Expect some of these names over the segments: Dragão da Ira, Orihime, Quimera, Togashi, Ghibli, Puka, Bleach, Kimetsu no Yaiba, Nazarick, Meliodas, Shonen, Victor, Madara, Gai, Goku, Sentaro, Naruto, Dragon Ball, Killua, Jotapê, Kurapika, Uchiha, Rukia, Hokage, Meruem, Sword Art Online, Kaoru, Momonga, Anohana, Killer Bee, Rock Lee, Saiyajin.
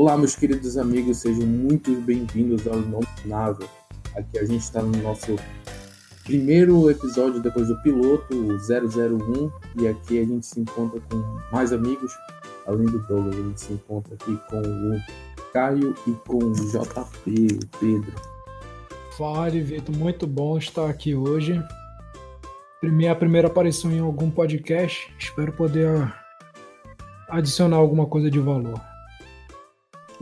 Olá, meus queridos amigos, sejam muito bem-vindos ao Não Binável. Aqui a gente está no nosso primeiro episódio depois do piloto, o 001, e aqui a gente se encontra com mais amigos. Além do Douglas, a gente se encontra aqui com o Caio e com o JP, o Pedro. Fale, Victor, muito bom estar aqui hoje. Minha primeira aparição em algum podcast, espero poder adicionar alguma coisa de valor.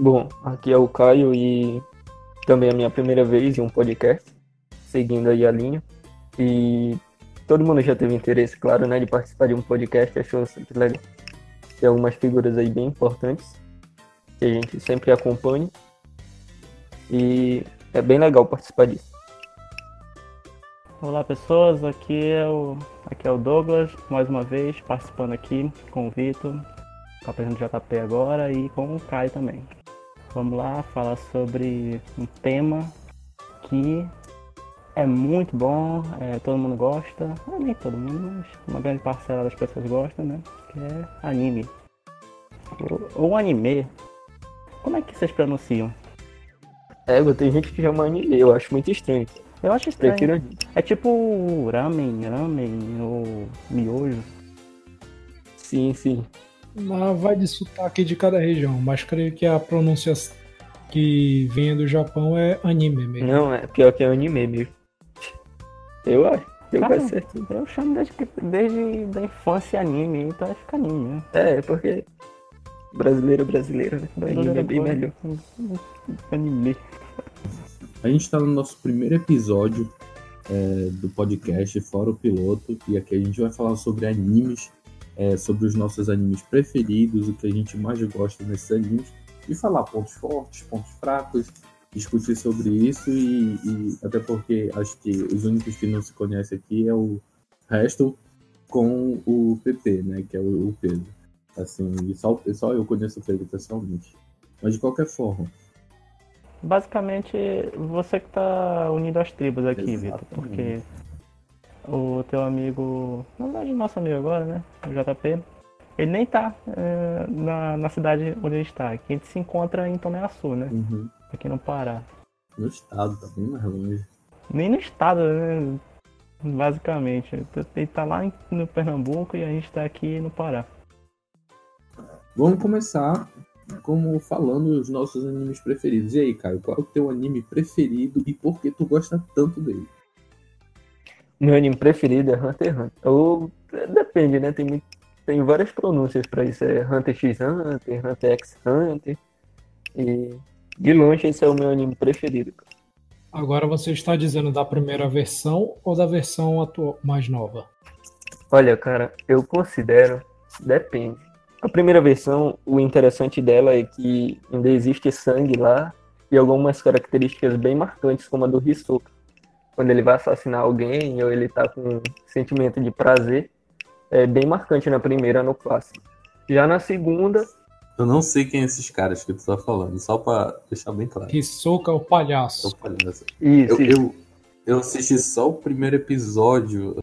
Bom, aqui é o Caio e também é a minha primeira vez em um podcast, seguindo aí a linha. E todo mundo já teve interesse, claro, né, de participar de um podcast, achou sempre legal. Tem algumas figuras aí bem importantes, que a gente sempre acompanha. E é bem legal participar disso. Olá, pessoas, aqui é o Douglas, mais uma vez, participando aqui com o Victor, com a presença do JP agora e com o Caio também. Vamos lá falar sobre um tema que é muito bom, todo mundo gosta, nem todo mundo, mas uma grande parcela das pessoas gosta, né? Que é anime. Ou anime. Como é que vocês pronunciam? Tem gente que chama anime, eu acho muito estranho. Eu acho estranho. Prefiro... É tipo ramen ou miojo. Sim. Mas vai de sotaque de cada região, mas creio que a pronúncia que vem do Japão é anime mesmo. Não, é pior que é anime mesmo. Eu acho. Eu chamo desde a infância anime, então acho que anime, né? Porque brasileiro, né? Anime é bem melhor. Anime. A gente tá no nosso primeiro episódio do podcast, fora o piloto, e aqui a gente vai falar sobre animes. Sobre os nossos animes preferidos, o que a gente mais gosta nesses animes, e falar pontos fortes, pontos fracos, discutir sobre isso, e até porque acho que os únicos que não se conhecem aqui é o resto com o PP, né, que é o Pedro. Assim, só eu conheço o Pedro pessoalmente. Mas de qualquer forma... Basicamente, você que tá unindo as tribos aqui, Victor, porque... O teu amigo, na verdade nosso amigo agora, né, o JP, ele nem tá na cidade onde ele está, aqui a gente se encontra em Tomeaçu, né, aqui no Pará. No estado, tá bem mais longe. Nem no estado, né, basicamente, ele tá lá no Pernambuco e a gente tá aqui no Pará. Vamos começar falando os nossos animes preferidos. E aí, Caio, qual é o teu anime preferido e por que tu gosta tanto dele? Meu anime preferido é Hunter x Hunter. Ou depende, né? Tem várias pronúncias pra isso. É Hunter x Hunter, Hunter x Hunter. E de longe esse é o meu anime preferido. Agora você está dizendo da primeira versão ou da versão atual mais nova? Olha, cara, eu considero... Depende. A primeira versão, o interessante dela é que ainda existe sangue lá e algumas características bem marcantes, como a do Hisoka. Quando ele vai assassinar alguém ou ele tá com um sentimento de prazer, é bem marcante na primeira, no clássico. Já na segunda... Eu não sei quem é esses caras que tu tá falando, só pra deixar bem claro. Hisoka é o palhaço. Isso. Eu assisti só o primeiro episódio,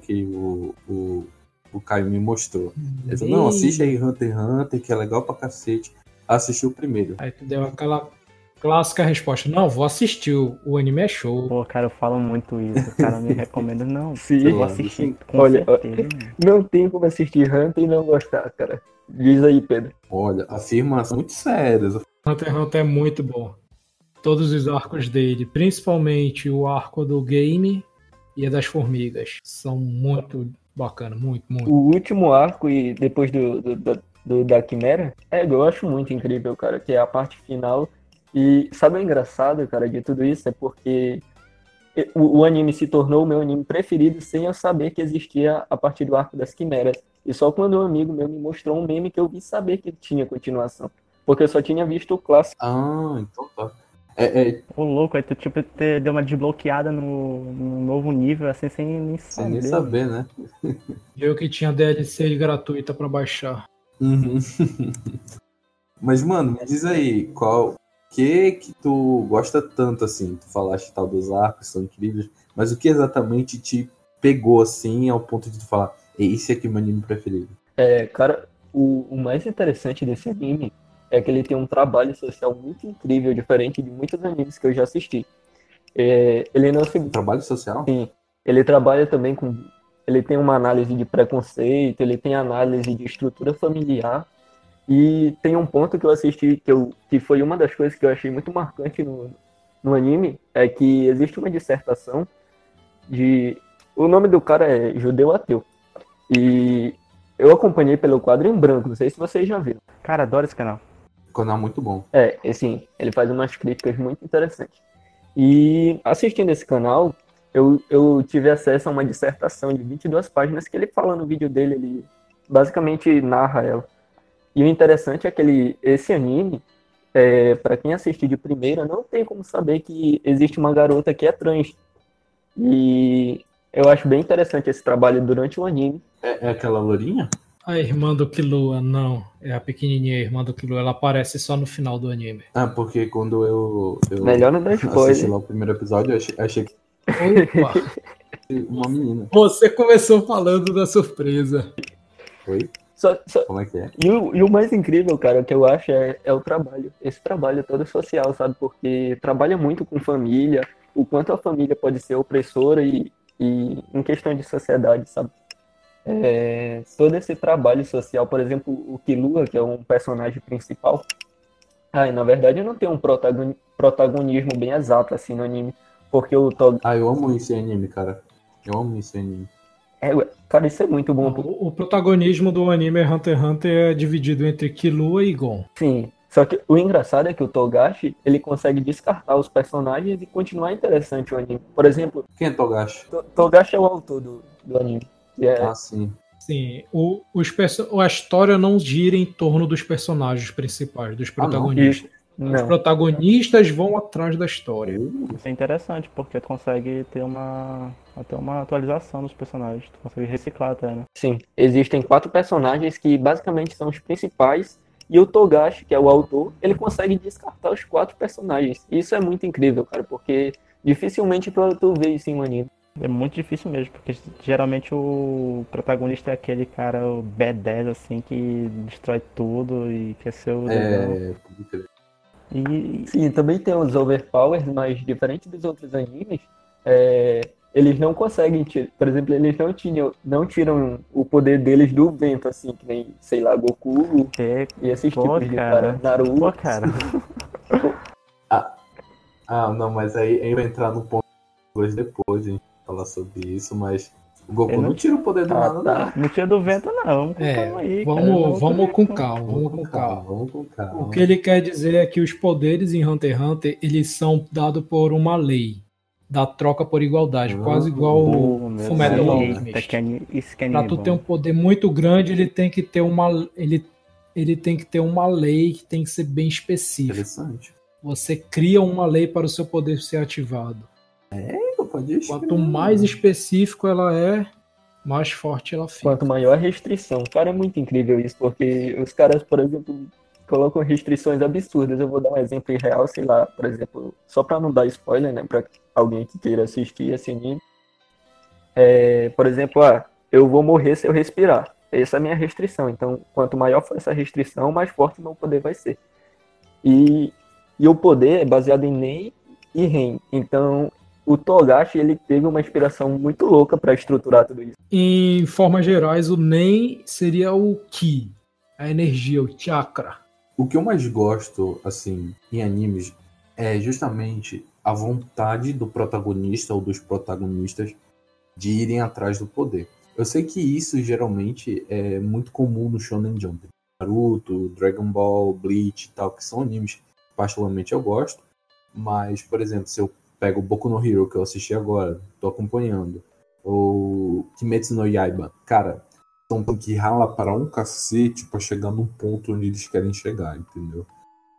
que o Caio me mostrou. Ele falou, não, assiste aí Hunter x Hunter, que é legal pra cacete. Assisti o primeiro. Aí tu deu aquela... Clássica resposta, não, vou assistir, o anime é show. Pô, cara, eu falo muito isso, o cara me recomenda, não, sim, eu vou assistir, com certeza. Não tem como assistir Hunter e não gostar, cara. Diz aí, Pedro. Olha, afirmações muito sérias. Hunter x Hunter é muito bom. Todos os arcos dele, principalmente o arco do game e a das formigas, são muito bacanas, muito, muito. O último arco e depois da Quimera, eu acho muito incrível, cara, que é a parte final... E sabe o engraçado, cara, de tudo isso? É porque o anime se tornou o meu anime preferido sem eu saber que existia a partir do arco das quimeras. E só quando um amigo meu me mostrou um meme que eu vi saber que tinha continuação. Porque eu só tinha visto o clássico. Ah, então tá. Ô, louco, aí tu tipo deu uma desbloqueada no novo nível, assim, sem nem saber. Sem nem saber, né? Eu que tinha DLC gratuita pra baixar. Uhum. Mas, mano, me diz aí, que tu gosta tanto, assim? Tu falaste tal dos arcos, são incríveis, mas o que exatamente te pegou, assim, ao ponto de tu falar, esse aqui é o meu anime preferido? Cara, o mais interessante desse anime é que ele tem um trabalho social muito incrível, diferente de muitos animes que eu já assisti. Ele não se... Trabalho social? Sim. Ele trabalha também com... Ele tem uma análise de preconceito, ele tem análise de estrutura familiar. E tem um ponto que eu assisti, que foi uma das coisas que eu achei muito marcante no anime, é que existe uma dissertação de... O nome do cara é Judeu Ateu. E eu acompanhei pelo quadro em branco, não sei se vocês já viram. Cara, adoro esse canal. Canal muito bom. Assim, ele faz umas críticas muito interessantes. E assistindo esse canal, eu tive acesso a uma dissertação de 22 páginas que ele fala no vídeo dele, ele basicamente narra ela. E o interessante é que esse anime, para quem assistir de primeira, não tem como saber que existe uma garota que é trans. E eu acho bem interessante esse trabalho durante o anime. É aquela lourinha? A irmã do Killua, não. É a pequenininha, a irmã do Killua. Ela aparece só no final do anime. Ah, porque quando eu Melhor não dar spoiler. Assisti lá o primeiro episódio, eu achei que... Opa! Uma menina. Você começou falando da surpresa. Foi? Como é que é? E o mais incrível, cara, que eu acho é o trabalho. Esse trabalho todo social, sabe? Porque trabalha muito com família, o quanto a família pode ser opressora e em questão de sociedade, sabe? Todo esse trabalho social, por exemplo, o Killua, que é um personagem principal, na verdade não tem um protagonismo bem exato, assim, no anime, porque o Togashi... eu amo esse anime, cara. Eu amo esse anime. Cara, isso é muito bom. O protagonismo do anime Hunter x Hunter é dividido entre Killua e Gon. Sim, só que o engraçado é que o Togashi, ele consegue descartar os personagens e continuar interessante o anime. Por exemplo... Quem é Togashi? Togashi é o autor do anime. Ah, sim. Sim, a história não gira em torno dos personagens principais, dos protagonistas. Os protagonistas vão atrás da história. Isso é interessante, porque tu consegue ter até uma atualização dos personagens. Tu consegue reciclar até, né? Sim, existem 4 personagens que basicamente são os principais. E o Togashi, que é o autor, ele consegue descartar os 4 personagens. Isso é muito incrível, cara, porque dificilmente tu vê isso em um anime. É muito difícil mesmo, porque geralmente o protagonista é aquele cara, o B10, assim, que destrói tudo e quer ser o... Sim, também tem os overpowers, mas diferente dos outros animes, eles não conseguem, por exemplo, eles não tiram o poder deles do vento, assim, que nem, sei lá, Goku e esses tipos de cara, Naruto. Pô, cara. Não, mas aí eu vou entrar no ponto 2 depois, hein? Falar sobre isso, mas o Goku não tira o poder do nada. Não tira do vento, não. Vamos com calma. O que ele quer dizer é que os poderes em Hunter x Hunter, eles são dados por uma lei da troca por igualdade, quase igual ao Fullmetal Alchemist. Para tu ter um poder muito grande, ele tem que ter uma lei que tem que ser bem específica. Interessante. Você cria uma lei para o seu poder ser ativado. Quanto mais específico ela é, mais forte ela fica. Quanto maior a restrição. Cara, é muito incrível isso, porque os caras, por exemplo, colocam restrições absurdas. Eu vou dar um exemplo real, sei lá, por exemplo, só pra não dar spoiler, né, pra alguém que queira assistir esse anime. Por exemplo, eu vou morrer se eu respirar. Essa é a minha restrição. Então, quanto maior for essa restrição, mais forte o meu poder vai ser. E o poder é baseado em Nei e Ren. Então... O Togashi, ele teve uma inspiração muito louca para estruturar tudo isso. Em formas gerais, o Nen seria o Ki, a energia, o chakra. O que eu mais gosto, assim, em animes, é justamente a vontade do protagonista ou dos protagonistas de irem atrás do poder. Eu sei que isso, geralmente, é muito comum no Shonen Jump. Naruto, Dragon Ball, Bleach e tal, que são animes que, particularmente, eu gosto. Mas, por exemplo, se eu pego o Boku no Hero, que eu assisti agora, tô acompanhando. Ou Kimetsu no Yaiba. Cara, são que rala para um cacete pra chegar num ponto onde eles querem chegar, entendeu?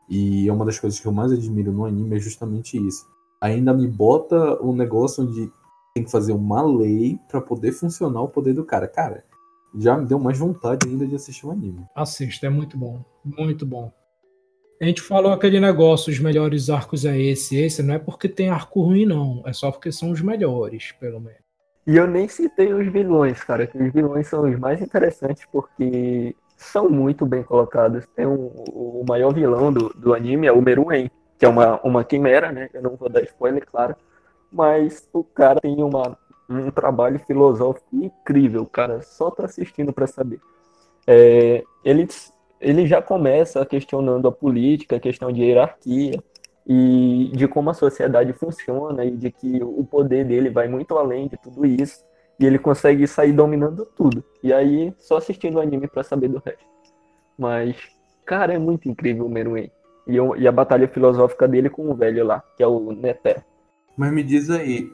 E é uma das coisas que eu mais admiro no anime é justamente isso. Ainda me bota um negócio onde tem que fazer uma lei pra poder funcionar o poder do cara. Cara, já me deu mais vontade ainda de assistir o anime. Assista, é muito bom. Muito bom. A gente falou aquele negócio, os melhores arcos é esse, não é porque tem arco ruim, não. É só porque são os melhores, pelo menos. E eu nem citei os vilões, cara, que os vilões são os mais interessantes, porque são muito bem colocados. Tem o maior vilão do anime é o Meruem, que é uma quimera, né? Eu não vou dar spoiler, claro. Mas o cara tem um trabalho filosófico incrível, cara. Só tá assistindo pra saber. Ele já começa questionando a política, a questão de hierarquia e de como a sociedade funciona e de que o poder dele vai muito além de tudo isso. E ele consegue sair dominando tudo. E aí, só assistindo o anime pra saber do resto. Mas, cara, é muito incrível o Meruem. E a batalha filosófica dele com o velho lá, que é o Netero. Mas me diz aí,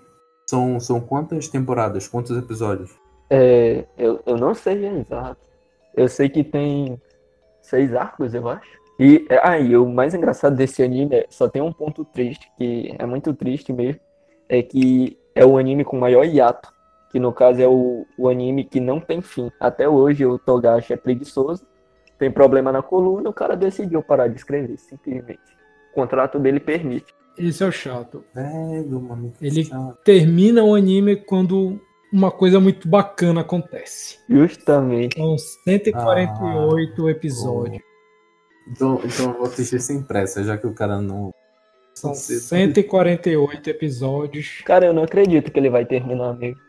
são quantas temporadas? Quantos episódios? Eu não sei exato. Eu sei que tem 6 arcos, eu acho. E o mais engraçado desse anime só tem um ponto triste, que é muito triste mesmo. É que é o anime com maior hiato. Que no caso é o anime que não tem fim. Até hoje o Togashi é preguiçoso, tem problema na coluna, o cara decidiu parar de escrever, simplesmente. O contrato dele permite. Isso é o chato. Ele termina o anime quando uma coisa muito bacana acontece. Justamente. São 148 episódios. Então eu vou assistir sem pressa, já que o cara não... São 148 episódios. Cara, eu não acredito que ele vai terminar mesmo.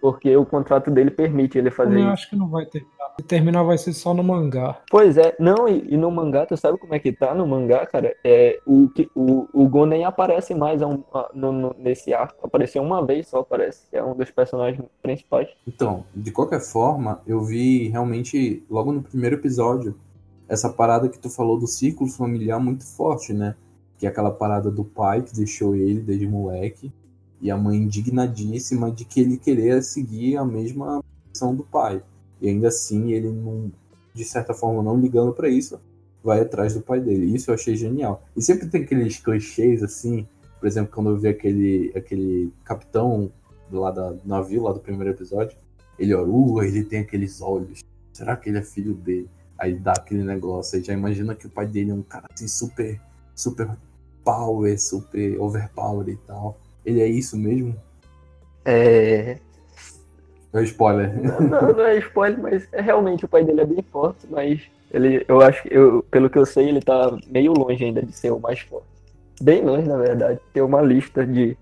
Porque o contrato dele permite ele fazer isso. Eu acho que não vai terminar. Se terminar vai ser só no mangá. Pois é. Não, e no mangá, tu sabe como é que tá no mangá, cara? O Gon nem aparece mais nesse arco. Apareceu uma vez só, parece. É um dos personagens principais. Então, de qualquer forma, eu vi realmente, logo no primeiro episódio, essa parada que tu falou do círculo familiar muito forte, né? Que é aquela parada do pai que deixou ele desde moleque. E a mãe indignadíssima de que ele queria seguir a mesma missão do pai. E ainda assim, ele, não, de certa forma, não ligando pra isso, vai atrás do pai dele. Isso eu achei genial. E sempre tem aqueles clichês, assim, por exemplo, quando eu vi aquele capitão lá do navio, lá do primeiro episódio, ele orua, ele tem aqueles olhos. Será que ele é filho dele? Aí dá aquele negócio, aí já imagina que o pai dele é um cara assim, super, super power, super overpower e tal. Ele é isso mesmo? É spoiler. Não é spoiler, mas realmente o pai dele é bem forte, mas eu acho que, pelo que eu sei, ele tá meio longe ainda de ser o mais forte. Bem longe, na verdade. Tem uma lista de...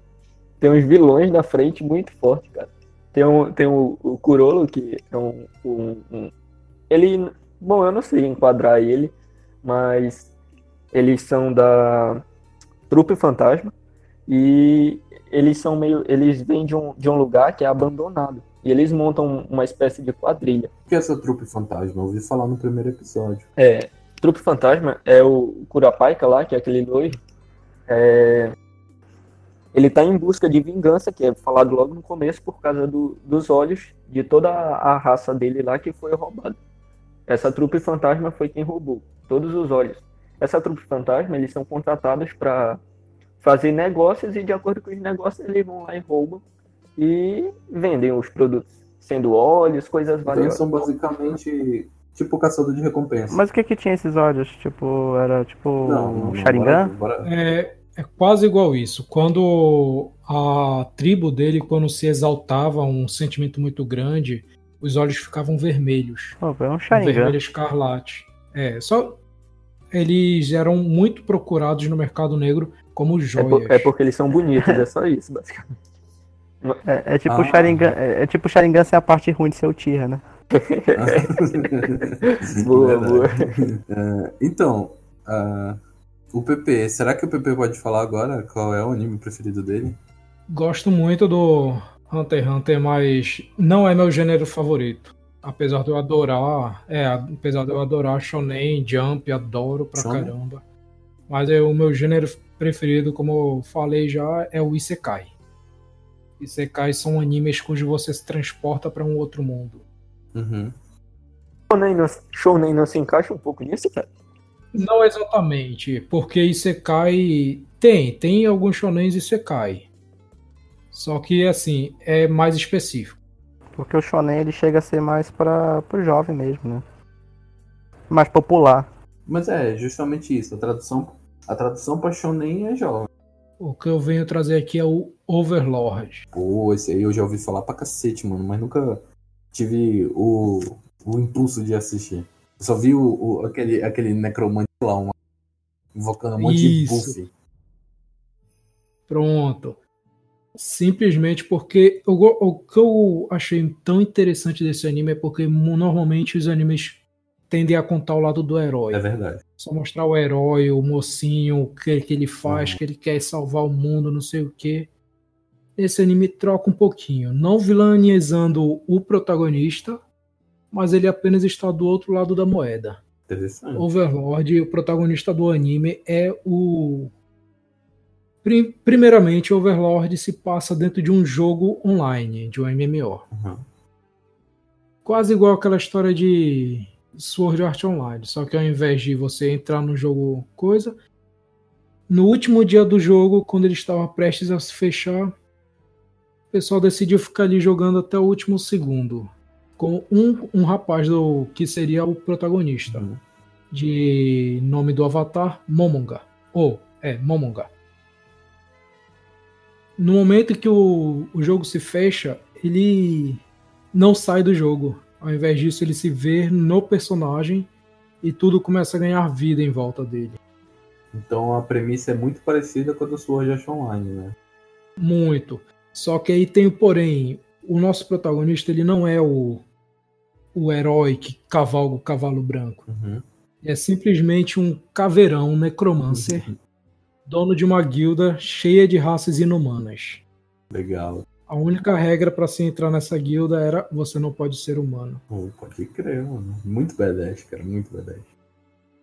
Tem uns vilões na frente muito fortes, cara. Tem o Kurolo, que é Ele... Bom, eu não sei enquadrar ele, mas eles são da Trupe Fantasma. E eles vêm de um lugar que é abandonado. E eles montam uma espécie de quadrilha. O que é essa Trupe Fantasma? Eu ouvi falar no primeiro episódio. Trupe Fantasma é o Kurapika lá, que é aquele doido. Ele tá em busca de vingança, que é falado logo no começo, por causa dos olhos de toda a raça dele lá que foi roubada. Essa Trupe Fantasma foi quem roubou todos os olhos. Essa Trupe Fantasma, eles são contratados pra fazer negócios e de acordo com os negócios eles vão lá e roubam e vendem os produtos, sendo óleos, coisas valiosas. Então eles são basicamente tipo caçador de recompensa. Mas o que tinha esses óleos? Tipo, era tipo um Sharingan? É quase igual isso. Quando a tribo dele, quando se exaltava um sentimento muito grande, os olhos ficavam vermelhos. Oh, é um Sharingan. Um vermelho escarlate. Eles eram muito procurados no mercado negro como joias. Porque eles são bonitos, é só isso, basicamente. É tipo o Sharingan, tipo Sharingan ser a parte ruim de ser o Tira, né? Boa. Então, o PP, será que o PP pode falar agora qual é o anime preferido dele? Gosto muito do Hunter x Hunter, mas não é meu gênero favorito. Apesar de eu adorar, Shonen, Jump, adoro pra caramba. Mas o meu gênero preferido, como eu falei já, é o Isekai. Isekai são animes cujos você se transporta pra um outro mundo. Uhum. Shonen não se encaixa um pouco nisso, cara? Não exatamente, porque Isekai tem alguns shonens Isekai. Só que, assim, é mais específico. Porque o shonen ele chega a ser mais para o jovem mesmo, né? Mais popular. Mas é justamente isso. A tradução para shonen é jovem. O que eu venho trazer aqui é o Overlord. Pô, esse aí eu já ouvi falar pra cacete, mano. Mas nunca tive o impulso de assistir. Só vi aquele necromante lá, invocando um monte de buff. Pronto. Simplesmente porque o que eu achei tão interessante desse anime é porque normalmente os animes tendem a contar o lado do herói. É verdade. Só mostrar o herói, o mocinho, o que ele faz, que ele quer salvar o mundo, não sei o quê. Esse anime troca um pouquinho. Não vilanizando o protagonista, mas ele apenas está do outro lado da moeda. Interessante. Overlord, o protagonista do anime, é o... Primeiramente, Overlord se passa dentro de um jogo online, de um MMO. Uhum. Quase igual aquela história de Sword Art Online, só que ao invés de você entrar no jogo coisa, no último dia do jogo, quando ele estava prestes a se fechar, o pessoal decidiu ficar ali jogando até o último segundo, com um rapaz que seria o protagonista, de nome do avatar, Momonga. Momonga. No momento que o jogo se fecha, ele não sai do jogo. Ao invés disso, ele se vê no personagem e tudo começa a ganhar vida em volta dele. Então a premissa é muito parecida com a do Sword Art Online, né? Muito. Só que aí tem o porém. O nosso protagonista, ele não é o herói que cavalga o cavalo branco. Uhum. É simplesmente um caveirão, um necromancer. Uhum. Dono de uma guilda cheia de raças inumanas. Legal. A única regra pra se entrar nessa guilda era você não pode ser humano. Pode crer, mano. Muito badass, cara. Muito badass.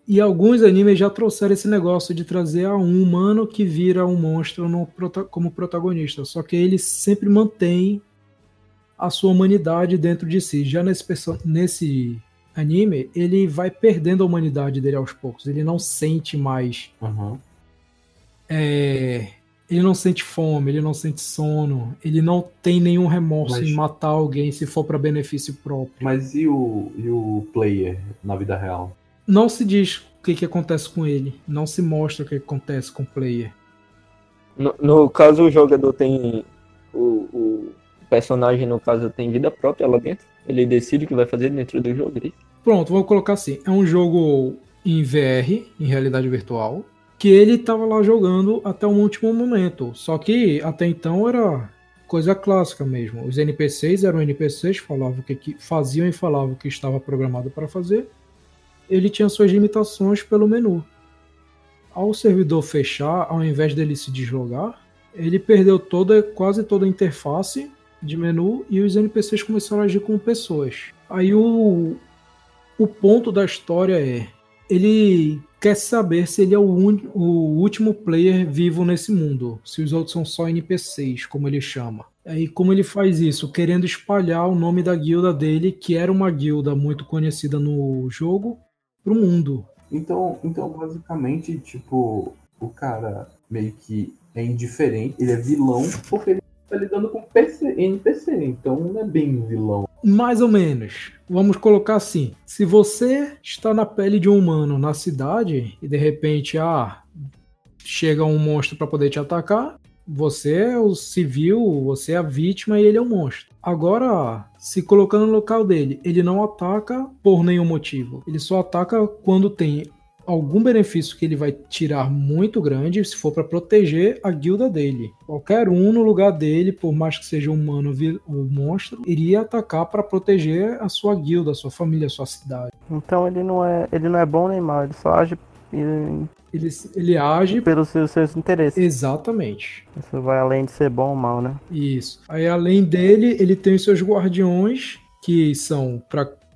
E alguns animes já trouxeram esse negócio de trazer um humano que vira um monstro como protagonista. Só que ele sempre mantém a sua humanidade dentro de si. Já nesse anime, ele vai perdendo a humanidade dele aos poucos. Ele não sente mais... Uhum. Ele não sente fome, ele não sente sono, ele não tem nenhum remorso em matar alguém se for para benefício próprio. Mas e o player na vida real? Não se diz o que acontece com ele, não se mostra o que acontece com o player. No caso, o jogador tem... O personagem, no caso, tem vida própria lá dentro? Ele decide o que vai fazer dentro do jogo? Pronto, vou colocar assim. É um jogo em VR, em realidade virtual, que ele estava lá jogando até o último momento. Só que até então era coisa clássica mesmo. Os NPCs eram NPCs, falavam o que faziam e falavam o que estava programado para fazer. Ele tinha suas limitações pelo menu. Ao servidor fechar, ao invés dele se deslogar, ele perdeu quase toda a interface de menu e os NPCs começaram a agir como pessoas. Aí o ponto da história é... Ele quer saber se ele é o último player vivo nesse mundo, se os outros são só NPCs, como ele chama. Aí como ele faz isso? Querendo espalhar o nome da guilda dele, que era uma guilda muito conhecida no jogo, pro mundo. Então basicamente, tipo, o cara meio que é indiferente, ele é vilão porque ele tá lidando com NPC, então não é bem vilão. Mais ou menos. Vamos colocar assim. Se você está na pele de um humano na cidade e de repente chega um monstro para poder te atacar, você é o civil, você é a vítima e ele é o monstro. Agora, se colocando no local dele, ele não ataca por nenhum motivo. Ele só ataca quando tem algum benefício que ele vai tirar muito grande, se for para proteger a guilda dele. Qualquer um no lugar dele, por mais que seja humano ou monstro, iria atacar para proteger a sua guilda, a sua família, a sua cidade. Então ele não é bom nem mal, ele só age... Ele age... pelos seus interesses. Exatamente. Isso vai além de ser bom ou mal, né? Isso. Aí além dele, ele tem os seus guardiões, que são...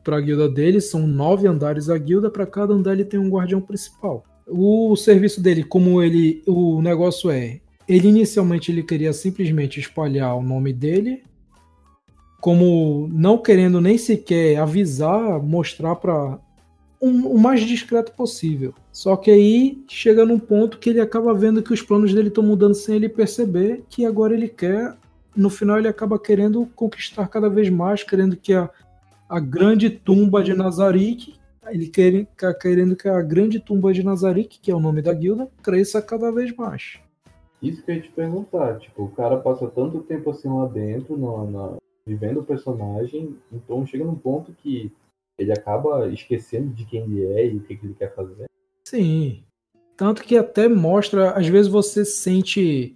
Para a guilda dele, são 9 andares a guilda, para cada andar ele tem um guardião principal. O serviço dele, o negócio ele inicialmente ele queria simplesmente espalhar o nome dele, como não querendo nem sequer avisar, mostrar para o mais discreto possível. Só que aí chega num ponto que ele acaba vendo que os planos dele estão mudando sem ele perceber, que agora ele quer, no final ele acaba querendo conquistar cada vez mais, querendo que a grande tumba de Nazarick, ele querendo que a grande tumba de Nazarick, que é o nome da guilda, cresça cada vez mais. Isso que eu ia te perguntar, tipo, o cara passa tanto tempo assim lá dentro, vivendo o personagem, então chega num ponto que ele acaba esquecendo de quem ele é e o que ele quer fazer. Sim. Tanto que até mostra, às vezes você sente,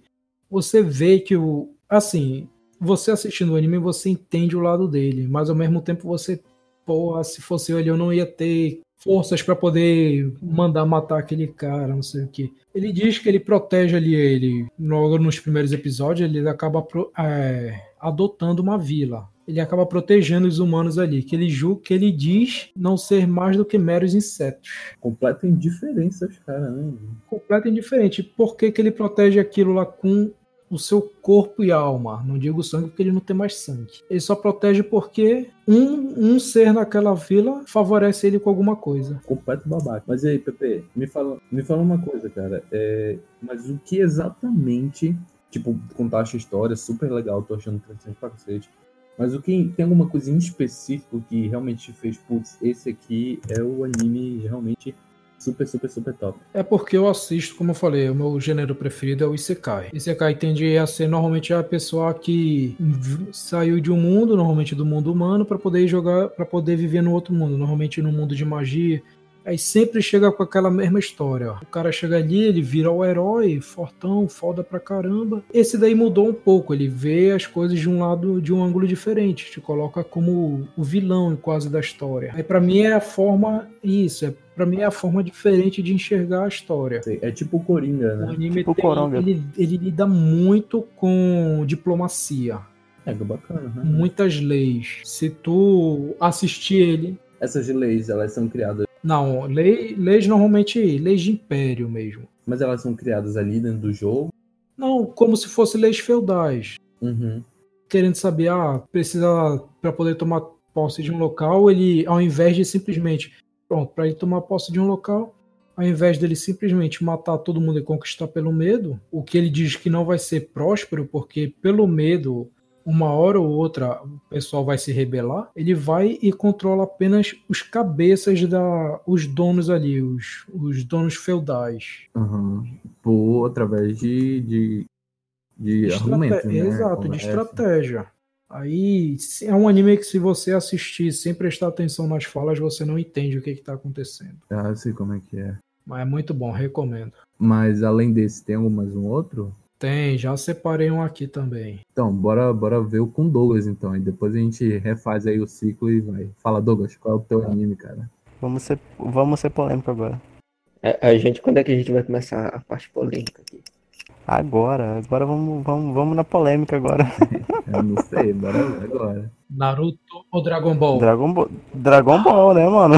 você vê que o, assim, você assistindo o anime, você entende o lado dele, mas ao mesmo tempo você, porra, se fosse eu ali, eu não ia ter forças pra poder mandar matar aquele cara, não sei o que. Ele diz que ele protege ali ele, logo nos primeiros episódios, ele acaba adotando uma vila. Ele acaba protegendo os humanos ali, que ele julga, que ele diz não ser mais do que meros insetos. Completa indiferença aos caras, né? Completa indiferente. Por que que ele protege aquilo lá com o seu corpo e alma? Não digo sangue, porque ele não tem mais sangue. Ele só protege porque um ser naquela vila favorece ele com alguma coisa. Completo babaca. Mas aí, Pepe, me fala uma coisa, cara. Mas o que exatamente... Tipo, contaste a história, super legal, tô achando interessante pra cacete. Mas o que tem alguma coisa em específico que realmente fez, putz, esse aqui é o anime realmente super, super, super top? É porque eu assisto, como eu falei, o meu gênero preferido é o Isekai. Isekai tende a ser normalmente a pessoa que saiu de um mundo, normalmente do mundo humano, pra poder jogar, pra poder viver no outro mundo, normalmente no mundo de magia. Aí sempre chega com aquela mesma história. O cara chega ali, ele vira o herói, fortão, foda pra caramba. Esse daí mudou um pouco, ele vê as coisas de um lado, de um ângulo diferente. Te coloca como o vilão quase da história. Aí pra mim é a forma, isso, pra mim é a forma diferente de enxergar a história. É tipo o Coringa, né? O anime tipo tem, Coronga. Ele lida muito com diplomacia. É bacana, né? Muitas leis. Se tu assistir ele... Essas leis, elas são criadas... Não, leis normalmente, leis de império mesmo. Mas elas são criadas ali dentro do jogo? Não, como se fossem leis feudais. Uhum. Querendo saber, precisa, para poder tomar posse de um local, ele, ao invés de simplesmente... Pronto, para ele tomar posse de um local, ao invés dele simplesmente matar todo mundo e conquistar pelo medo, o que ele diz que não vai ser próspero, porque pelo medo... uma hora ou outra o pessoal vai se rebelar, ele vai e controla apenas os cabeças, os donos ali, os donos feudais. Uhum. Pô, através de argumento, né? Exato, como de estratégia. Aí é um anime que se você assistir sem prestar atenção nas falas, você não entende o que está acontecendo. Ah, eu sei como é que é. Mas é muito bom, recomendo. Mas além desse, tem algum mais um outro? Tem, já separei um aqui também. Então, bora ver o com Douglas, então. E depois a gente refaz aí o ciclo e vai. Fala, Douglas, qual é o teu anime, cara? Vamos ser polêmico agora. Quando é que a gente vai começar a parte polêmica aqui? Agora vamos na polêmica agora. Eu não sei, bora ver agora. Naruto ou Dragon Ball? Dragon Ball, né, mano?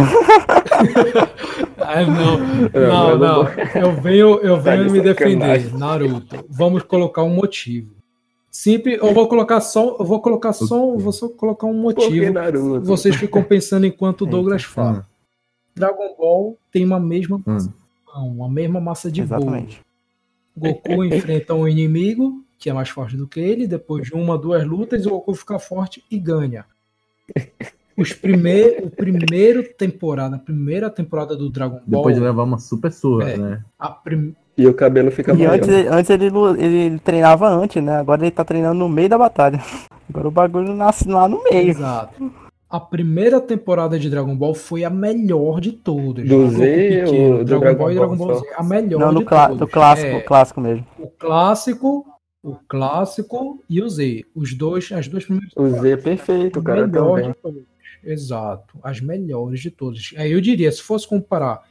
Não. Eu venho me defender, Naruto. Vamos colocar um motivo. Simples, eu vou colocar um motivo. Vocês ficam pensando enquanto o Douglas fala. Dragon Ball tem uma mesma massa de bolo. Goku enfrenta um inimigo que é mais forte do que ele, depois de uma, duas lutas, o Goku fica forte e ganha. A primeira temporada do Dragon Ball... Depois de levar uma super surra, né? E o cabelo fica maior. Antes ele treinava antes, né? Agora ele tá treinando no meio da batalha. Agora o bagulho nasce lá no meio. Exato. A primeira temporada de Dragon Ball foi a melhor de todas. Do Dragon Ball e Dragon Ball Z. A melhor de todas. Não, do clássico, o clássico mesmo. O clássico e o Z. As duas primeiras. O Z é perfeito, cara. Melhor de todas. Exato. As melhores de todas. Aí eu diria, se fosse comparar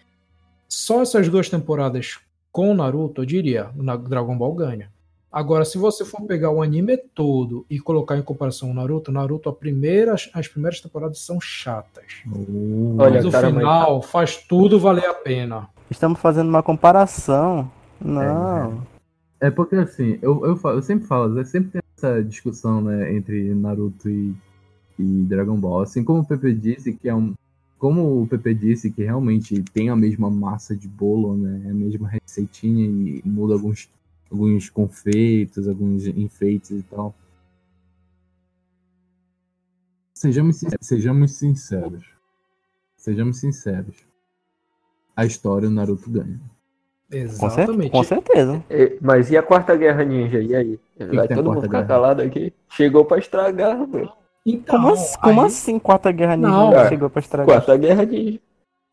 só essas duas temporadas com o Naruto, eu diria, o Dragon Ball ganha. Agora, se você for pegar o anime todo e colocar em comparação o Naruto, as primeiras temporadas são chatas. Mas o final faz tudo valer a pena. Estamos fazendo uma comparação. Não. É porque assim, eu sempre falo, sempre tem essa discussão, né, entre Naruto e Dragon Ball. Assim como o Pepe disse que realmente tem a mesma massa de bolo, né? A mesma receitinha e muda alguns confeitos, alguns enfeites e tal. Sejamos sinceros. A história do Naruto ganha. Exatamente. Com certeza. Mas e a Quarta Guerra Ninja? E aí? Vai todo mundo ficar calado aqui? Chegou pra estragar, velho. Então, como assim Quarta Guerra Ninja não chegou pra estragar? Quarta Guerra Ninja.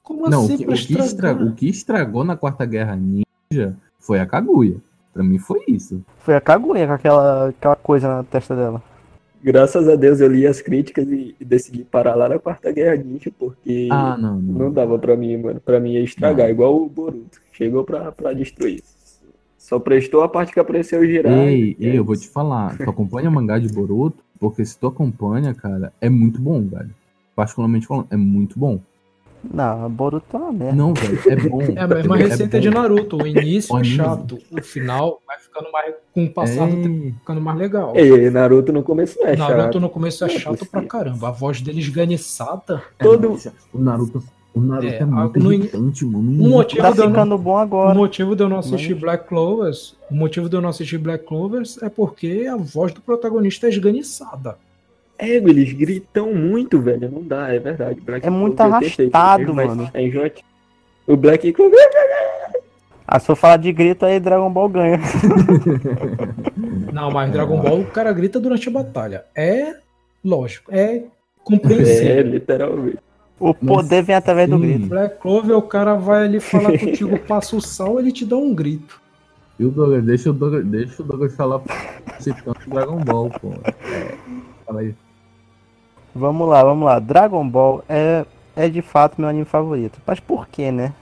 Como não, assim o que estragou na Quarta Guerra Ninja foi a Kaguya. Pra mim foi isso. Foi a Kaguya com aquela coisa na testa dela. Graças a Deus eu li as críticas e decidi parar lá na Quarta Guerra Ninja, porque não dava pra mim, mano. Pra mim ia estragar, igual o Boruto. Chegou pra destruir. Só prestou a parte que apareceu o Jiraiya. Ei, eu vou te falar. Tu acompanha o mangá de Boruto? Porque se tu acompanha, cara, é muito bom, velho. Particularmente falando, é muito bom. Não, Boruto é uma merda. Não, velho, é bom. É a mesma receita de Naruto. O início é chato, o final vai ficando mais... Com o passar do tempo, ficando mais legal. Naruto no começo é chato. Naruto no começo é chato pra caramba. A voz dele esganiçada. O Naruto é muito irritante, mano. Tá ficando bom agora. O motivo de eu não assistir Black Clover é porque a voz do protagonista é esganiçada. Eles gritam muito, velho. Não dá, é verdade. Black é muito Clover, arrastado, mano. É enjoante. O Black Clover... Se eu falar de grito, aí Dragon Ball ganha. Não, mas Dragon Ball, o cara grita durante a batalha. É lógico, é compreensível. É, literalmente. O poder vem através do grito. Black Clover, o cara vai ali falar contigo, passa o sal, ele te dá um grito. E o Douglas, deixa o Douglas falar citando Dragon Ball, pô. Fala aí. Vamos lá. Dragon Ball é de fato meu anime favorito. Mas por quê, né?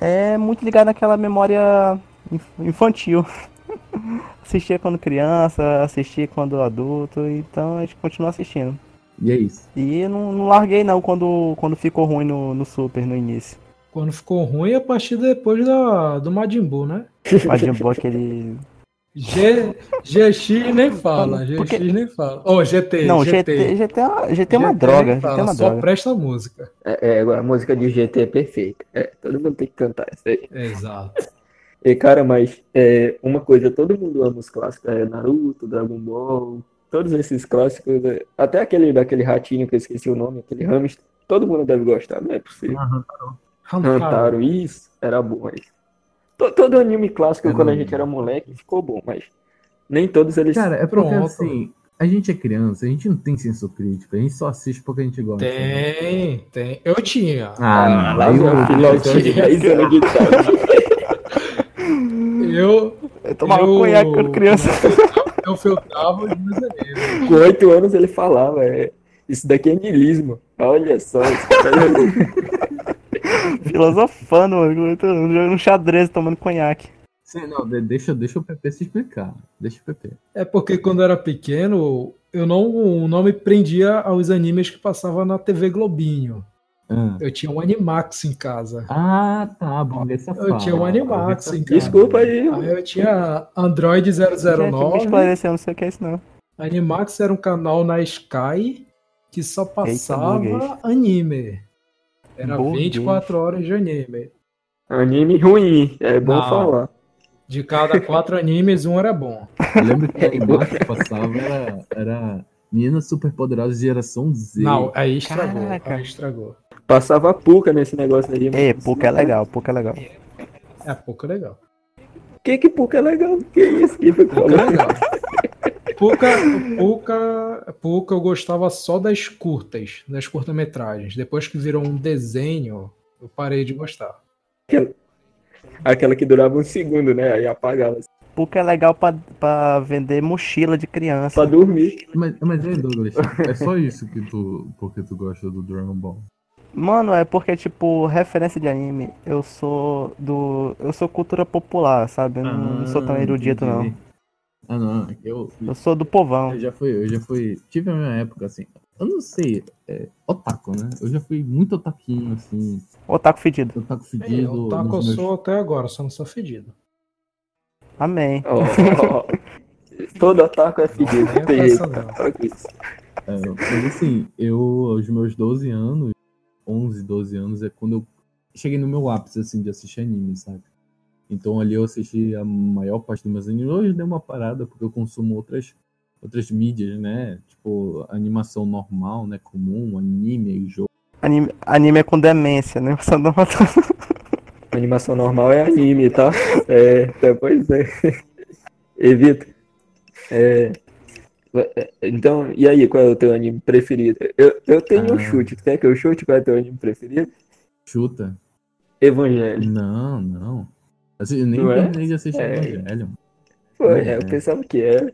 É muito ligado naquela memória infantil. Assistia quando criança, assistia quando adulto, então a gente continua assistindo. E é isso. E não larguei não quando ficou ruim no Super, no início. Quando ficou ruim a partir depois do Majin Buu, né? Majin Buu, aquele... GX nem fala, porque... GX nem fala. Oh, GT. Não, GT é uma droga. GT é uma droga. Só presta a música. A música de GT é perfeita. Todo mundo tem que cantar essa aí. Exato. Cara, mas uma coisa, todo mundo ama os clássicos. Naruto, Dragon Ball, todos esses clássicos. Até aquele daquele ratinho que eu esqueci o nome, aquele hamster. Todo mundo deve gostar, não é possível. Hantaro, isso era bom isso. Todo anime clássico, quando a gente era moleque, ficou bom, mas nem todos eles... Cara, é porque assim, a gente é criança, a gente não tem senso crítico, a gente só assiste porque a gente gosta. Tem. Eu tinha. Eu tomava conhaque quando criança. Eu filtrava os meus amigos. Com 8 anos ele falava, isso daqui é niilismo. Olha só, isso daqui é... Filosofando, mano. Eu tô no xadrez tomando conhaque. Sim, não, deixa o Pepe se explicar. Deixa o Pepe. É porque quando eu era pequeno, eu não me prendia aos animes que passavam na TV Globinho. Eu tinha um Animax em casa. Tá bom. Tinha um Animax em casa. Desculpa aí. Eu tinha Android 009. Gente, me esclareceu, não sei o que é isso não. Animax era um canal na Sky que só passava anime. Era 24 horas de anime. Anime ruim, é bom falar. De cada 4 animes, um era bom. Eu lembro que a imagem que passava era Meninas Superpoderosas Geração Z. Não, aí estragou. Caraca. Aí estragou. Passava a Puka nesse negócio aí. Puka é legal, Puka é legal. Puka é legal. Que Puka é legal? Que isso? Que Puka é legal? Puka eu gostava só das curta-metragens. Depois que virou um desenho, eu parei de gostar. Aquela que durava um segundo, né? Aí apagava. Puka é legal pra vender mochila de criança. Pra dormir. Mas aí, Douglas, é só isso que porque tu gosta do Dragon Ball? Mano, é porque, tipo, referência de anime, eu sou cultura popular, sabe? Eu não sou tão erudito, entendi. Não. Eu sou do povão. Eu já fui. Tive a minha época assim. Eu não sei. Otaku, né? Eu já fui muito otaquinho, assim. Otaku fedido. Otaku eu sou até agora, só não sou fedido. Amém. Todo otaku é fedido. Mas assim, aos meus 12 anos, 11, 12 anos, é quando eu cheguei no meu ápice, assim, de assistir anime, sabe? Então ali eu assisti a maior parte dos meus animes. Hoje deu uma parada porque eu consumo outras mídias, né? Tipo, animação normal, né? Comum, anime e jogo. Anime é com demência, né? Animação normal é anime, tá? Pois é. Evita. Então, e aí, qual é o teu anime preferido? Eu tenho um chute. Tu quer que eu chute qual é o teu anime preferido? Chuta. Evangelho. Não. Assim, eu nem terminei de assistir Evangelho. Eu pensava que era.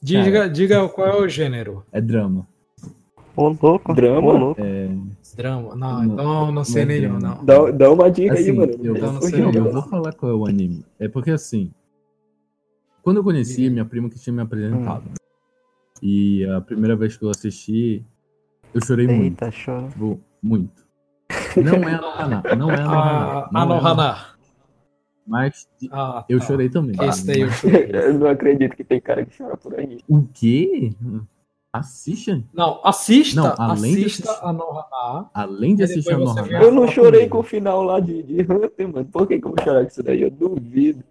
Diga qual é o gênero. É drama. Ô, louco. Drama? Drama. Não sei nenhum, não. Dá uma dica assim, aí, mano. Eu vou falar qual é o anime. É porque assim, quando eu conheci, minha prima que tinha me apresentado. E a primeira vez que eu assisti, eu chorei muito. Eita, chora. Tipo, muito. Não é Anohana. Mas eu chorei também. Eu chorei. Eu não acredito que tem cara que chora por aí. O quê? Assista? Não, assista Anohana. Além de assistir Anohana. Eu não chorei com o final lá de Hunter, mano. Por que eu vou chorar com isso daí? Eu duvido.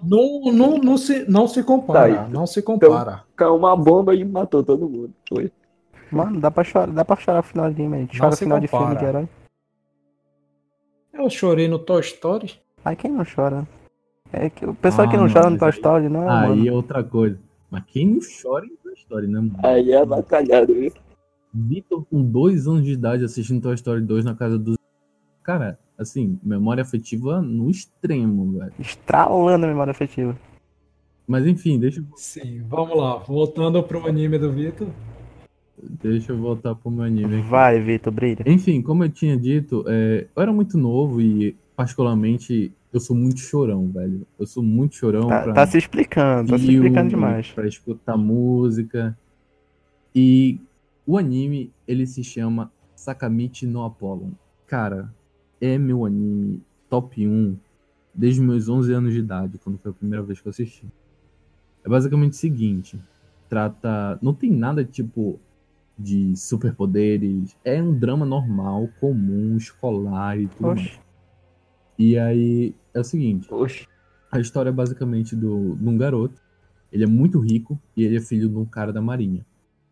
Não se compara. Tá, não se compara. Então, caiu uma bomba e matou todo mundo. Foi. Mano, dá pra chorar o finalzinho, mano. Chora o final de filme de herói. Eu chorei no Toy Story. Aí quem não chora? É que o pessoal que não chora no Toy Story, não é, mano? Aí é outra coisa. Mas quem não chora em Toy Story, né, mano? Aí é batalhado, viu? Victor, com 2 anos de idade, assistindo Toy Story 2 na casa dos... Cara, assim, memória afetiva no extremo, velho. Estralando a memória afetiva. Mas enfim, deixa eu... Sim, vamos lá. Voltando pro anime do Victor. Deixa eu voltar pro meu anime aqui. Vai, Victor, brilha. Enfim, como eu tinha dito, eu era muito novo e... Particularmente, eu sou muito chorão, velho. Eu sou muito chorão. Tá se explicando, tá se explicando demais. Pra escutar música. E o anime, ele se chama Sakamichi no Apollon. Cara, é meu anime top 1 desde meus 11 anos de idade, quando foi a primeira vez que eu assisti. É basicamente o seguinte. Não tem nada tipo de superpoderes. É um drama normal, comum, escolar e tudo. Oxe. E aí, é o seguinte, a história é basicamente de um garoto, ele é muito rico e ele é filho de um cara da marinha.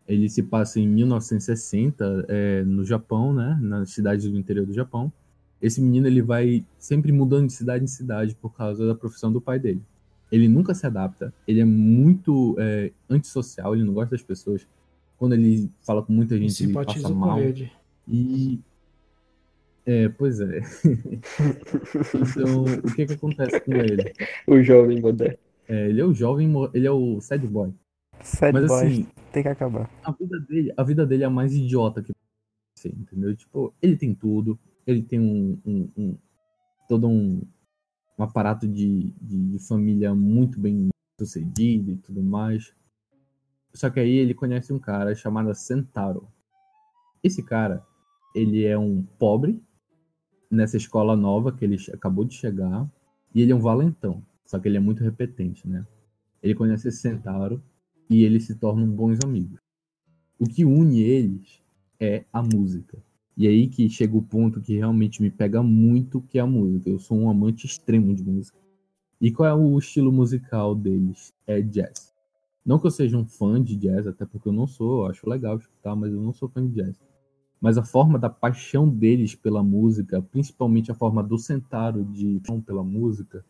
Ele se passa em 1960, no Japão, né, nas cidades do interior do Japão. Esse menino, ele vai sempre mudando de cidade em cidade por causa da profissão do pai dele. Ele nunca se adapta, ele é muito antissocial, ele não gosta das pessoas. Quando ele fala com muita gente, ele passa mal. E... pois é. Então, o que acontece com ele? O jovem moderno. Ele é o jovem, ele é o sad boy. Mas, assim, tem que acabar. A vida dele é a mais idiota que você, entendeu? Tipo, ele tem tudo, ele tem todo um aparato de família muito bem sucedido e tudo mais. Só que aí ele conhece um cara chamado Sentaro. Esse cara, ele é um pobre nessa escola nova que ele acabou de chegar. E ele é um valentão. Só que ele é muito repetente, né? Ele conhece esse Sentaro e eles se tornam bons amigos. O que une eles é a música. E aí que chega o ponto que realmente me pega muito, que é a música. Eu sou um amante extremo de música. E qual é o estilo musical deles? É jazz. Não que eu seja um fã de jazz, até porque eu não sou. Eu acho legal escutar, mas eu não sou fã de jazz. Mas a forma da paixão deles pela música, principalmente a forma do Sentaro de paixão pela música,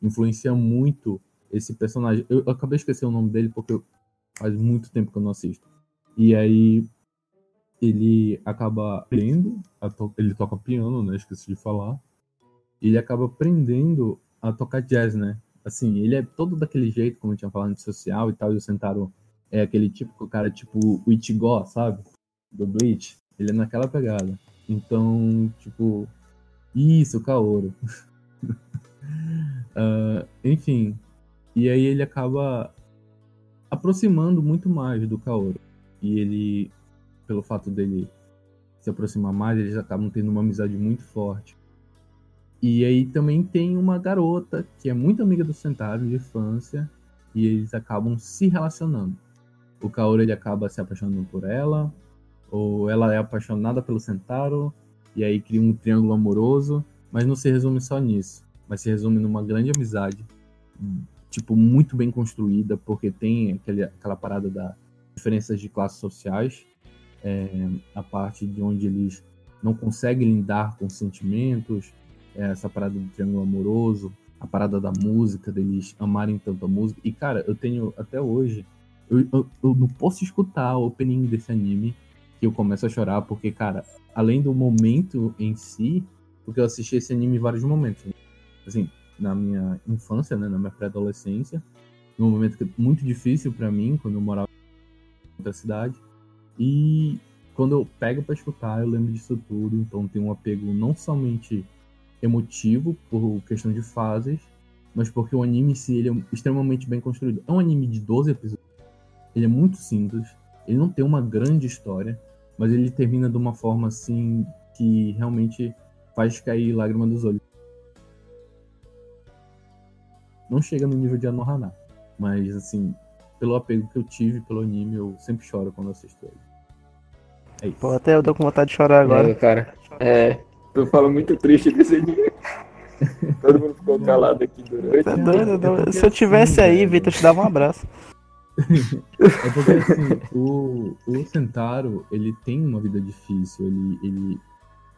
influencia muito esse personagem. Eu acabei de esquecer o nome dele porque faz muito tempo que eu não assisto. E aí ele acaba aprendendo, ele toca piano, né? Esqueci de falar. Ele acaba aprendendo a tocar jazz, né? Assim, ele é todo daquele jeito, como eu tinha falado, de social e tal. E o Sentaro é aquele típico cara, tipo o Ichigo, sabe? Do Bleach. Ele é naquela pegada. Então, tipo... Isso, Kaoru. Enfim. E aí ele acaba aproximando muito mais do Kaoru. E ele, pelo fato dele se aproximar mais, eles acabam tendo uma amizade muito forte. E aí também tem uma garota que é muito amiga do Sentaro de infância. E eles acabam se relacionando. O Kaoru, ele acaba se apaixonando por ela... ou ela é apaixonada pelo Sentaro, e aí cria um triângulo amoroso, mas não se resume só nisso, mas se resume numa grande amizade, tipo, muito bem construída, porque tem aquela parada das diferenças de classes sociais, a parte de onde eles não conseguem lidar com sentimentos, essa parada do triângulo amoroso, a parada da música, deles amarem tanto a música. E, cara, eu tenho, até hoje, eu não posso escutar o opening desse anime que eu começo a chorar, porque, cara, além do momento em si, porque eu assisti esse anime em vários momentos, né? Assim, na minha infância, né, na minha pré-adolescência, num momento que é muito difícil pra mim, quando eu morava em outra cidade, e quando eu pego pra escutar, eu lembro disso tudo, então tem um apego não somente emotivo, por questão de fases, mas porque o anime em si, ele é extremamente bem construído. É um anime de 12 episódios, ele é muito simples, ele não tem uma grande história, mas ele termina de uma forma assim, que realmente faz cair lágrima dos olhos. Não chega no nível de Anohana, mas assim, pelo apego que eu tive pelo anime, eu sempre choro quando assisto ele. É isso. Pô, até eu tô com vontade de chorar agora. É, cara, eu falo muito triste desse anime. Todo mundo ficou calado aqui durante. Tá doido. Se eu tivesse aí, Victor, eu te dava um abraço. É porque assim, o Sentaro, ele tem uma vida difícil,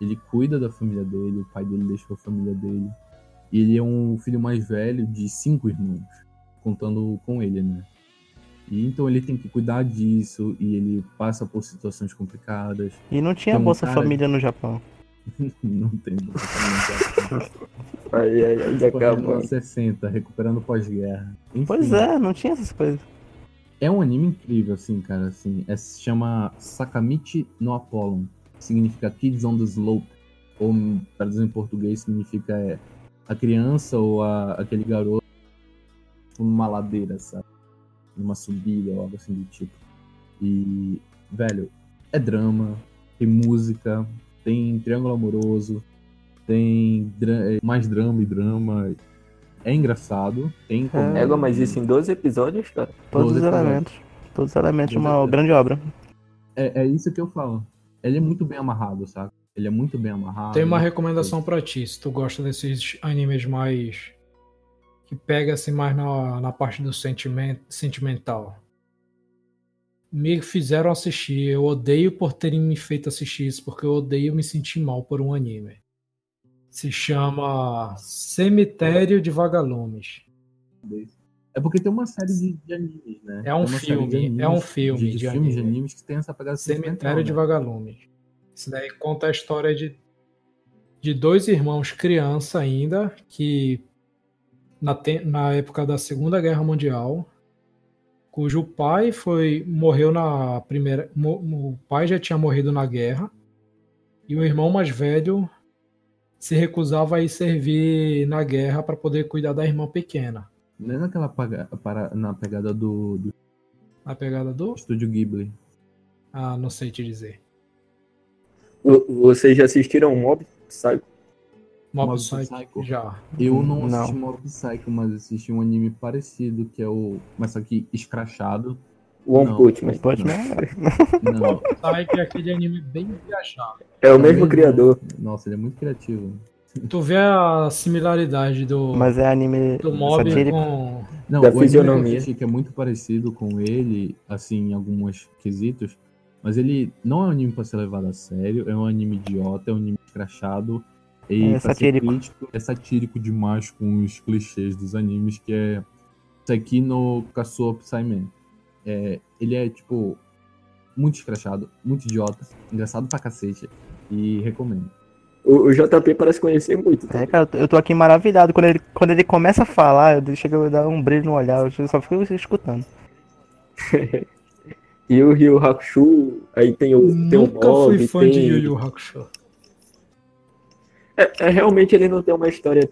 ele cuida da família dele, o pai dele deixou a família dele, e ele é um filho mais velho de 5 irmãos, contando com ele, né? E então ele tem que cuidar disso, e ele passa por situações complicadas. E não tinha então, Bolsa Família no Japão. Não tem Bolsa Família no Japão. Aí já acabou. Anos 60, recuperando pós-guerra. Enfim, pois é, não tinha essas coisas. É um anime incrível, assim, cara, assim, se chama Sakamichi no Apollon, significa Kids on the Slope, ou, traduzindo em português, significa a criança ou aquele garoto numa ladeira, sabe, numa subida ou algo assim do tipo. E, velho, é drama, tem música, tem triângulo amoroso, tem mais drama e drama. É engraçado, tem como... É, mas isso em 12 episódios, cara? Todos os elementos, uma grande obra. É isso que eu falo. Ele é muito bem amarrado, sabe? Ele é muito bem amarrado. Tem uma recomendação pra ti, se tu gosta desses animes mais... que pega, assim, mais na parte do sentimental. Me fizeram assistir, eu odeio por terem me feito assistir isso, porque eu odeio me sentir mal por um anime. Se chama Cemitério de Vagalumes. É porque tem uma série de animes, né? É um filme de animes que tem essa pegada. Cemitério de Vagalumes. Isso daí conta a história de 2 irmãos criança ainda, que na época da Segunda Guerra Mundial, cujo pai morreu na primeira... O pai já tinha morrido na guerra, e o irmão mais velho se recusava a ir servir na guerra para poder cuidar da irmã pequena. Não é na pegada do... Na pegada do? Estúdio Ghibli. Ah, não sei te dizer. Vocês já assistiram Mob Psycho? Mob Psycho? Já. Eu não assisti Mob Psycho, mas assisti um anime parecido, que é o... Mas só que escrachado. One Punch Man. Não. Psycho é aquele anime bem viajado. É o mesmo criador. Nossa, ele é muito criativo. Tu vê a similaridade do... Mas é anime... Do Mob satírico. Com... Não, da fisionomia. Que é muito parecido com ele, assim, em alguns quesitos. Mas ele não é um anime pra ser levado a sério. É um anime idiota, é um anime escrachado. E é satírico. É satírico demais com os clichês dos animes, que é... Isso aqui no Kazuo Psyman. Ele é, tipo, muito escrachado, muito idiota, engraçado pra cacete, e recomendo. O JP parece conhecer muito. Tá? É, cara, eu tô aqui maravilhado. Quando ele começa a falar, chega a dar um brilho no olhar, eu só fico escutando. E o Yu Hakusho, aí tem o Mob... Nunca fui fã de Yu Hakusho. Realmente ele não tem uma história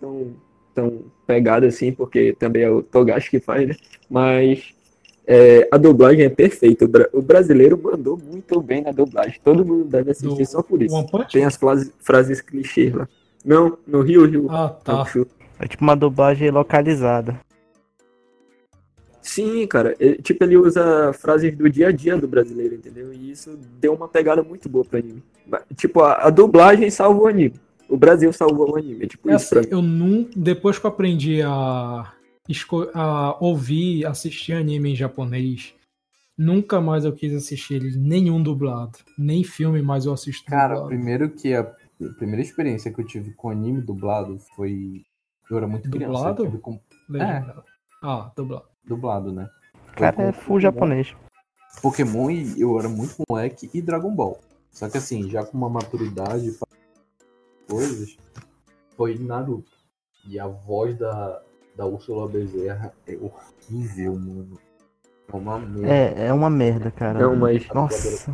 tão pegada assim, porque também é o Togashi que faz, né? Mas... a dublagem é perfeita. O brasileiro mandou muito bem na dublagem. Todo mundo deve assistir só por isso. Tem as frases clichês lá. Não, no Rio. Ah, tá. É tipo uma dublagem localizada. Sim, cara. Tipo, ele usa frases do dia a dia do brasileiro, entendeu? E isso deu uma pegada muito boa pro anime. Tipo, a dublagem salvou o anime. O Brasil salvou o anime. Tipo, isso assim, depois que eu aprendi a ouvir, assistir anime em japonês, nunca mais eu quis assistir nenhum dublado, nem filme mais eu assisto. Cara, dublado. Primeiro que a primeira experiência que eu tive com anime dublado foi Eu era muito dublado? Criança. Legendado. Ah, dublado. Dublado, né? Cara, é full japonês. Pokémon e eu era muito moleque e Dragon Ball. Só que assim, já com uma maturidade coisas, foi Naruto. E a voz da Úrsula Bezerra é horrível, mano. É uma merda. É uma merda, cara. Não, mas... Nossa.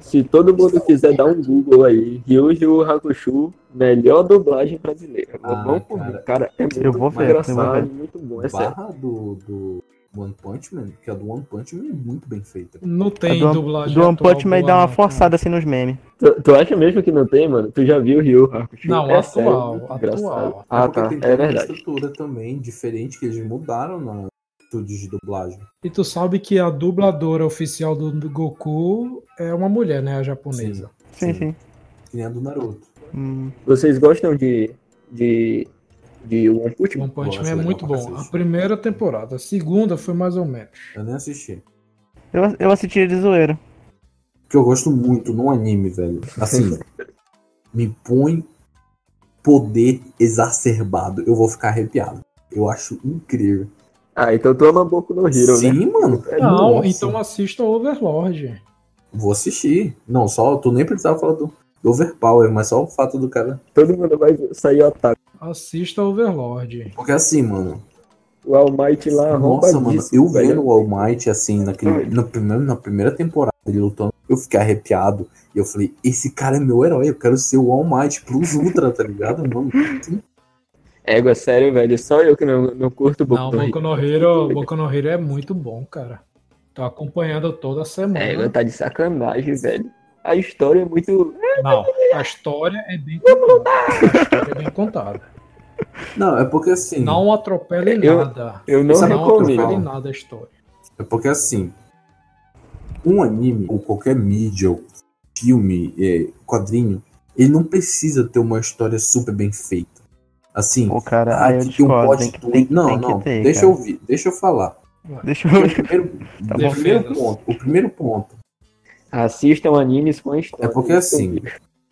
Se todo mundo quiser dar um Google aí, Yu Hakusho, melhor dublagem brasileira. Cara, é muito engraçado, muito bom. É barra do One Punch Man, que a do One Punch Man é muito bem feita. Não tem dublagem. Do One Punch Man dá uma forçada assim nos memes. Tu acha mesmo que não tem, mano? Tu já viu Yu Hakusho? Não, é atual. Ah, tá. É verdade. Tem estrutura também diferente que eles mudaram na de dublagem. E tu sabe que a dubladora oficial do Goku é uma mulher, né? A japonesa. Sim. Que nem a do Naruto. Vocês gostam de One Punch Man? One Punch Man é muito bom. A primeira temporada. A segunda foi mais ou menos. Eu nem assisti. Eu assisti de zoeira. Que eu gosto muito no anime, velho. Assim, me põe poder exacerbado. Eu vou ficar arrepiado. Eu acho incrível. Ah, então tu ama Boku no Hero, né? Sim, mano. Não, nossa. Então assista Overlord. Vou assistir. Não, só tu nem precisava falar do Overpower, mas só o fato do cara... Todo mundo vai sair otário. Assista Overlord. Porque assim, mano... O All Might lá... Nossa, mano, eu vendo o All Might, assim, na primeira temporada, ele lutando, eu fiquei arrepiado. E eu falei, esse cara é meu herói, eu quero ser o All Might plus ultra, tá ligado, mano? Sim. É sério, velho. Só eu que não curto Boku no Hero. Não, Boku no Hero é muito bom, cara. Tô acompanhando toda semana. É, tá de sacanagem, velho. A história é muito... Não, a história é bem contada. A história é bem contada. Não, é porque assim... Não atropela em nada. Eu não atropela em nada a história. É porque assim... Um anime, ou qualquer mídia, ou filme, quadrinho, ele não precisa ter uma história super bem feita. Assim, o cara, eu discordo, deixa eu ouvir, deixa eu falar. Deixa eu ouvir. O primeiro ponto. Assistam animes com história. É porque assim,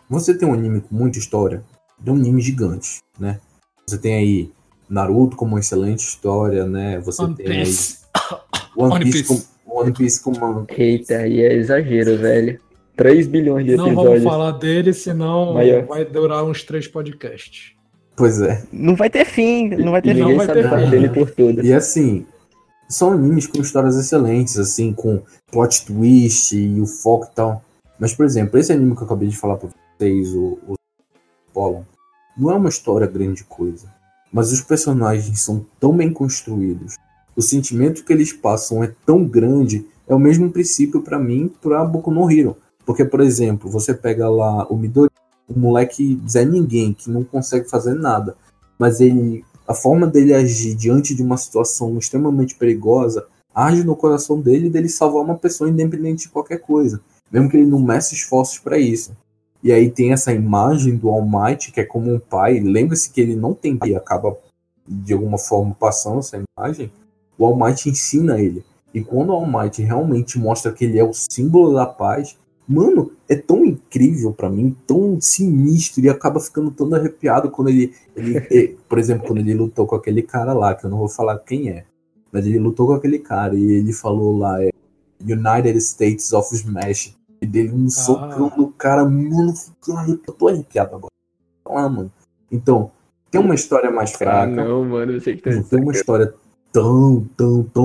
você tem um anime com muita história, é um anime gigante, né? Você tem aí Naruto com uma excelente história, né? Você tem aí One Piece com uma... Eita, aí é exagero, velho. 3 bilhões de episódios. Não vamos falar dele, senão vai durar uns 3 podcasts. Pois é. Não vai ter fim, não vai ter fim. Por tudo. E assim, são animes com histórias excelentes, assim, com plot twist e o foco e tal. Mas, por exemplo, esse anime que eu acabei de falar pra vocês, o Pollon, não é uma história grande coisa. Mas os personagens são tão bem construídos, o sentimento que eles passam é tão grande, é o mesmo princípio pra mim pra Boku no Hero. Porque, por exemplo, você pega lá o Midori, um moleque Zé Ninguém, que não consegue fazer nada, mas a forma dele agir diante de uma situação extremamente perigosa age no coração dele, dele salvar uma pessoa independente de qualquer coisa, mesmo que ele não meça esforços para isso. E aí tem essa imagem do All Might, que é como um pai. Lembre-se que ele não tem pai e acaba de alguma forma passando essa imagem. O All Might ensina ele, e quando o All Might realmente mostra que ele é o símbolo da paz, mano, é tão incrível pra mim, tão sinistro, e acaba ficando tão arrepiado quando ele por exemplo, quando ele lutou com aquele cara lá, que eu não vou falar quem é, mas ele lutou com aquele cara e ele falou lá, United States of Smash, e dele um socão no cara, mano, eu tô arrepiado agora. Ah, mano. Então, tem uma história mais fraca, não, mano, eu sei que tem uma história tão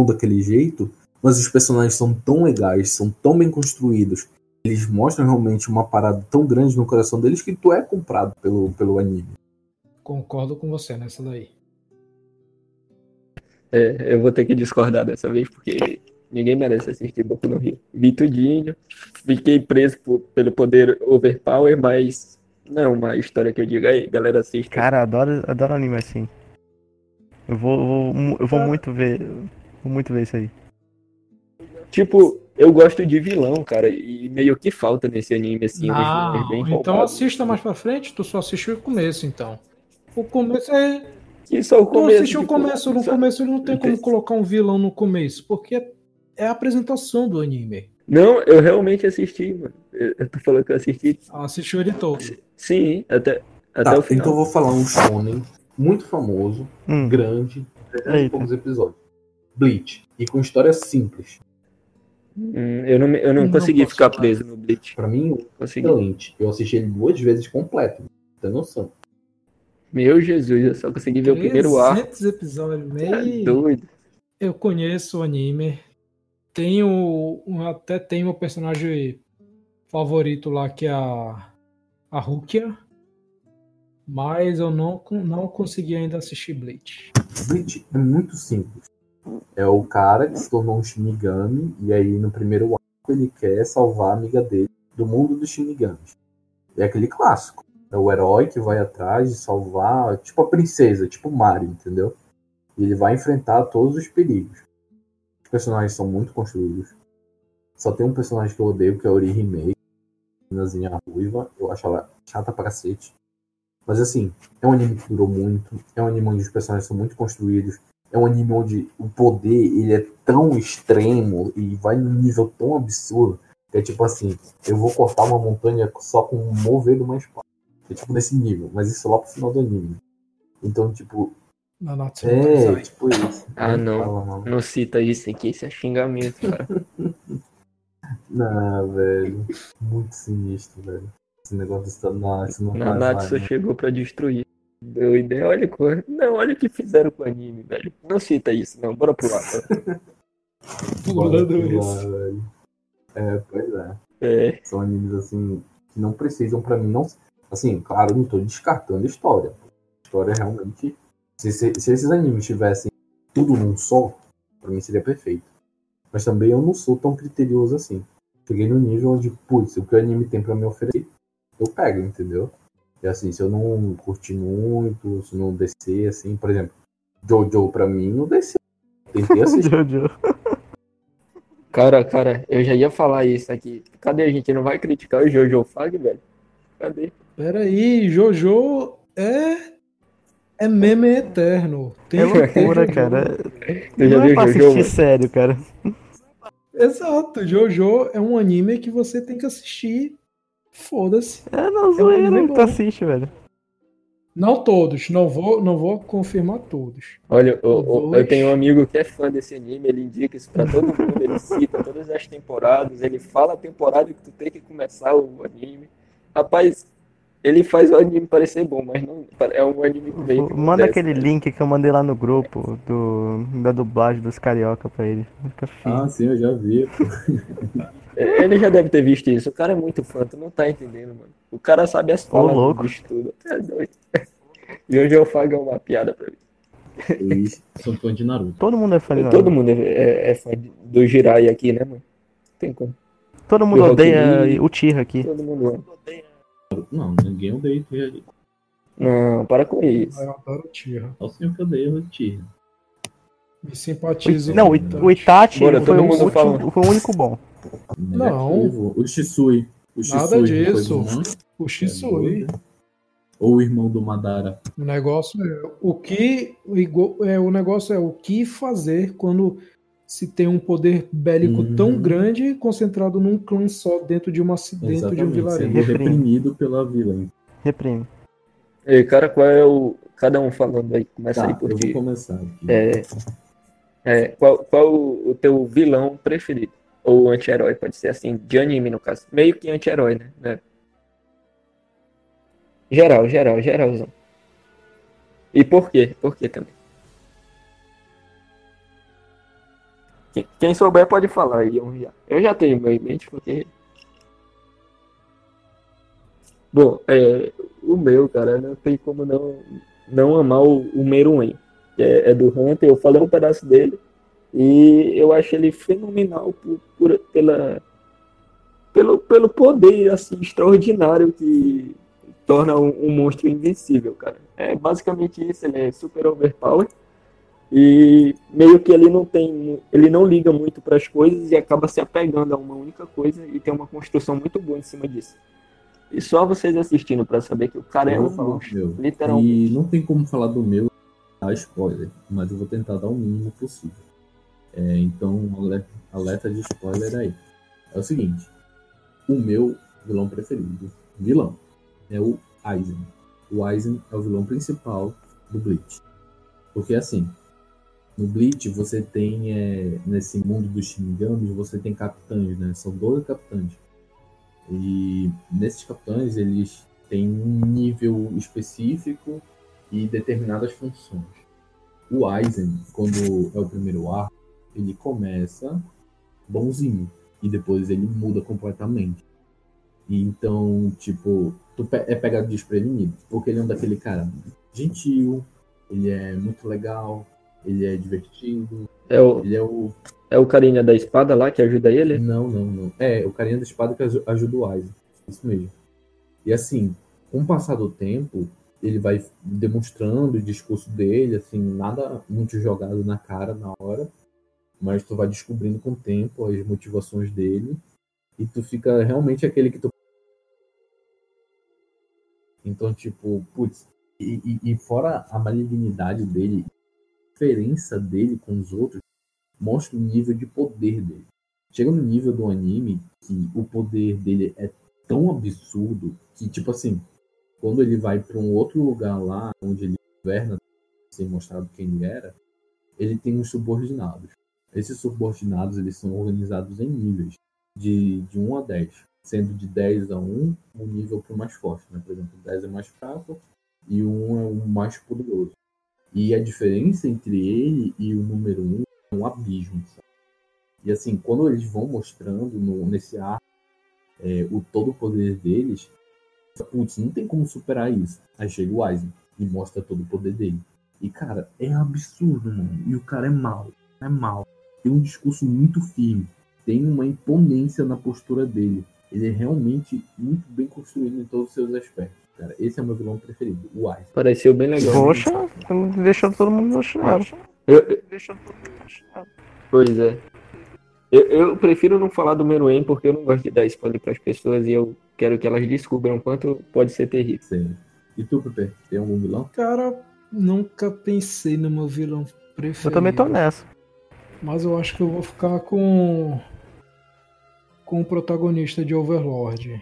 daquele jeito, mas os personagens são tão legais, são tão bem construídos, eles mostram realmente uma parada tão grande no coração deles que tu é comprado pelo anime. Concordo com você nessa daí. Eu vou ter que discordar dessa vez, porque ninguém merece assistir Boku no Hero. Vi tudinho, fiquei preso pelo poder overpower, mas não é uma história que eu diga aí, galera, assiste. Cara, adoro anime assim. Eu vou muito ver isso aí. Tipo, eu gosto de vilão, cara, e meio que falta nesse anime, assim. Não, bem então roubado. Assista mais pra frente, tu só assistiu o começo, então. O começo é... E só o começo. Tu assistiu o começo, no começo não tem como colocar um vilão no começo, porque é a apresentação do anime. Não, eu realmente assisti, mano. Eu tô falando que eu assisti. Ah, assistiu ele todo. Sim, até o final. Então eu vou falar um shonen muito famoso, grande, 300 e poucos episódios. Bleach. E com história simples. Eu não consegui ficar preso no Bleach. Pra mim, excelente. Eu assisti ele 2 vezes completo. Tem noção. Meu Jesus, eu só consegui ver o primeiro arco. 300 episódios, meio... É doido. Eu conheço o anime. Até tem meu personagem favorito lá, que é a Rukia. Mas eu não consegui ainda assistir Bleach. Bleach é muito simples. É o cara que se tornou um Shinigami, e aí no primeiro arco ele quer salvar a amiga dele do mundo dos Shinigamis. É aquele clássico. É o herói que vai atrás de salvar, tipo a princesa, tipo Mario, entendeu? E ele vai enfrentar todos os perigos. Os personagens são muito construídos. Só tem um personagem que eu odeio, que é a Orihime, meninazinha ruiva. Eu acho ela chata pra cacete. Mas assim, é um anime que durou muito. É um anime onde os personagens são muito construídos. É um anime onde o poder ele é tão extremo e vai num nível tão absurdo que é tipo assim, eu vou cortar uma montanha só com um mover de uma espada. É tipo nesse nível, mas isso lá pro final do anime. Então, tipo... É, tipo isso. Ah, não. Não cita isso aqui, isso é xingamento, cara. Não, velho. Muito sinistro, velho. Esse negócio não Nanatsu chegou pra destruir. Deu ideia, olha coisa. Não, olha o que fizeram com o anime, velho. Não cita isso, não. Bora pular. Pulando isso. Velho. É, pois é. São animes, assim, que não precisam pra mim, não... Assim, claro, não tô descartando a história. A história realmente... Se esses animes tivessem tudo num só, pra mim seria perfeito. Mas também eu não sou tão criterioso assim. Cheguei no nível onde, putz, o que o anime tem pra me oferecer, eu pego, entendeu? E assim, se eu não curtir muito, se não descer, assim... Por exemplo, Jojo pra mim não desceu. Tentei assistir. Jojo. Cara, eu já ia falar isso aqui. Cadê a gente? Não vai criticar o Jojo Fag, velho? Cadê? Peraí, Jojo é meme eterno. Tem loucura, cara. Eu já vi pra Jojo, assistir mano. Sério, cara. Exato, Jojo é um anime que você tem que assistir. Foda-se. É, não, zoeira que tu assiste, velho. Não todos, não vou confirmar todos. Olha, eu tenho um amigo que é fã desse anime, ele indica isso pra todo mundo, ele cita todas as temporadas, ele fala a temporada que tu tem que começar o anime. Rapaz, ele faz o anime parecer bom, mas não é um anime que vem. Manda aquele link que eu mandei lá no grupo da dublagem dos carioca pra ele. Fica fino. Ah, sim, eu já vi. Ele já deve ter visto isso. O cara é muito fã, tu não tá entendendo, mano. O cara sabe as palavras de tudo. É doido. E hoje eu fago uma piada pra mim. Eles são fã de Naruto. Todo mundo é fã de Naruto. Todo mundo é fã do Jiraiya aqui, né, mano? Tem como. Todo mundo odeia Uchiha aqui. Todo mundo odeia. Não, ninguém odeia Uchiha. Não, para com isso. Eu adoro Uchiha. Eu sempre odeio Uchiha. Me simpatizo. Não, o Itachi foi o único bom. Não. O Shisui. Nada disso. O Shisui. Ou o irmão do Madara. O negócio é o que fazer quando... se tem um poder bélico tão grande concentrado num clã só dentro de um vilarejo. Reprimido pela vilã. Reprime. Ei, cara, qual é o... Cada um falando aí. Começa aí por ti. Eu vou começar aqui. Qual o teu vilão preferido? Ou anti-herói, pode ser assim, de anime no caso. Meio que anti-herói, né? Geralzão. E por quê? Por quê também? Quem souber pode falar. Eu já tenho meu em mente porque... Bom, o meu, cara, não tem como não amar o Meruem. É do Hunter, eu falei um pedaço dele. E eu acho ele fenomenal pelo poder assim, extraordinário que torna um monstro invencível, cara. É basicamente isso, ele é super overpower. E meio que ele não liga muito para as coisas e acaba se apegando a uma única coisa e tem uma construção muito boa em cima disso. E só vocês assistindo para saber que o cara é um monstro, literalmente. E não tem como falar do meu, a spoiler, mas eu vou tentar dar o mínimo possível. Então, alerta de spoiler aí. É o seguinte, o meu vilão preferido, é o Aizen. O Aizen é o vilão principal do Bleach. Porque assim, no Bleach você tem, nesse mundo dos Shinigamis, você tem capitães, né? São 12 capitães. E nesses capitães eles têm um nível específico e determinadas funções. O Aizen, quando é o primeiro arco, ele começa bonzinho e depois ele muda completamente. E então, tipo, tu é pegado desprevenido, porque ele é um daquele cara gentil, ele é muito legal, ele é divertido. É o carinha da espada lá que ajuda ele? Não. É o carinha da espada que ajuda o Aizen. Isso mesmo. E assim, com o passar do tempo, ele vai demonstrando o discurso dele, assim, nada muito jogado na cara na hora, mas tu vai descobrindo com o tempo as motivações dele e tu fica realmente aquele que tu... Então, tipo, putz, e fora a malignidade dele, a diferença dele com os outros, mostra o nível de poder dele. Chega no nível do anime que o poder dele é tão absurdo que, tipo assim, quando ele vai para um outro lugar lá, onde ele governa, sem mostrar quem ele era, ele tem uns subordinados. Esses subordinados, eles são organizados em níveis, de 1 a 10. Sendo de 10 a 1, o nível para o mais forte, né? Por exemplo, 10 é o mais fraco e o 1 é o mais poderoso. E a diferença entre ele e o número 1 é um abismo, sabe? E assim, quando eles vão mostrando nesse arco o todo o poder deles, putz, não tem como superar isso. Aí chega o Aizen e mostra todo o poder dele. E cara, é absurdo, mano. E o cara é mau. Tem um discurso muito firme. Tem uma imponência na postura dele. Ele é realmente muito bem construído em todos os seus aspectos, cara. Esse é o meu vilão preferido, o Aizen. Pareceu bem legal. Poxa, deixando todo mundo no chinelo. Pois é. Eu prefiro não falar do Meruem porque eu não gosto de dar spoiler para as pessoas e eu quero que elas descubram o quanto pode ser terrível. Sério. E tu, Pepe, tem algum vilão? Cara, nunca pensei no meu vilão preferido. Eu também tô nessa. Mas eu acho que eu vou ficar com o protagonista de Overlord.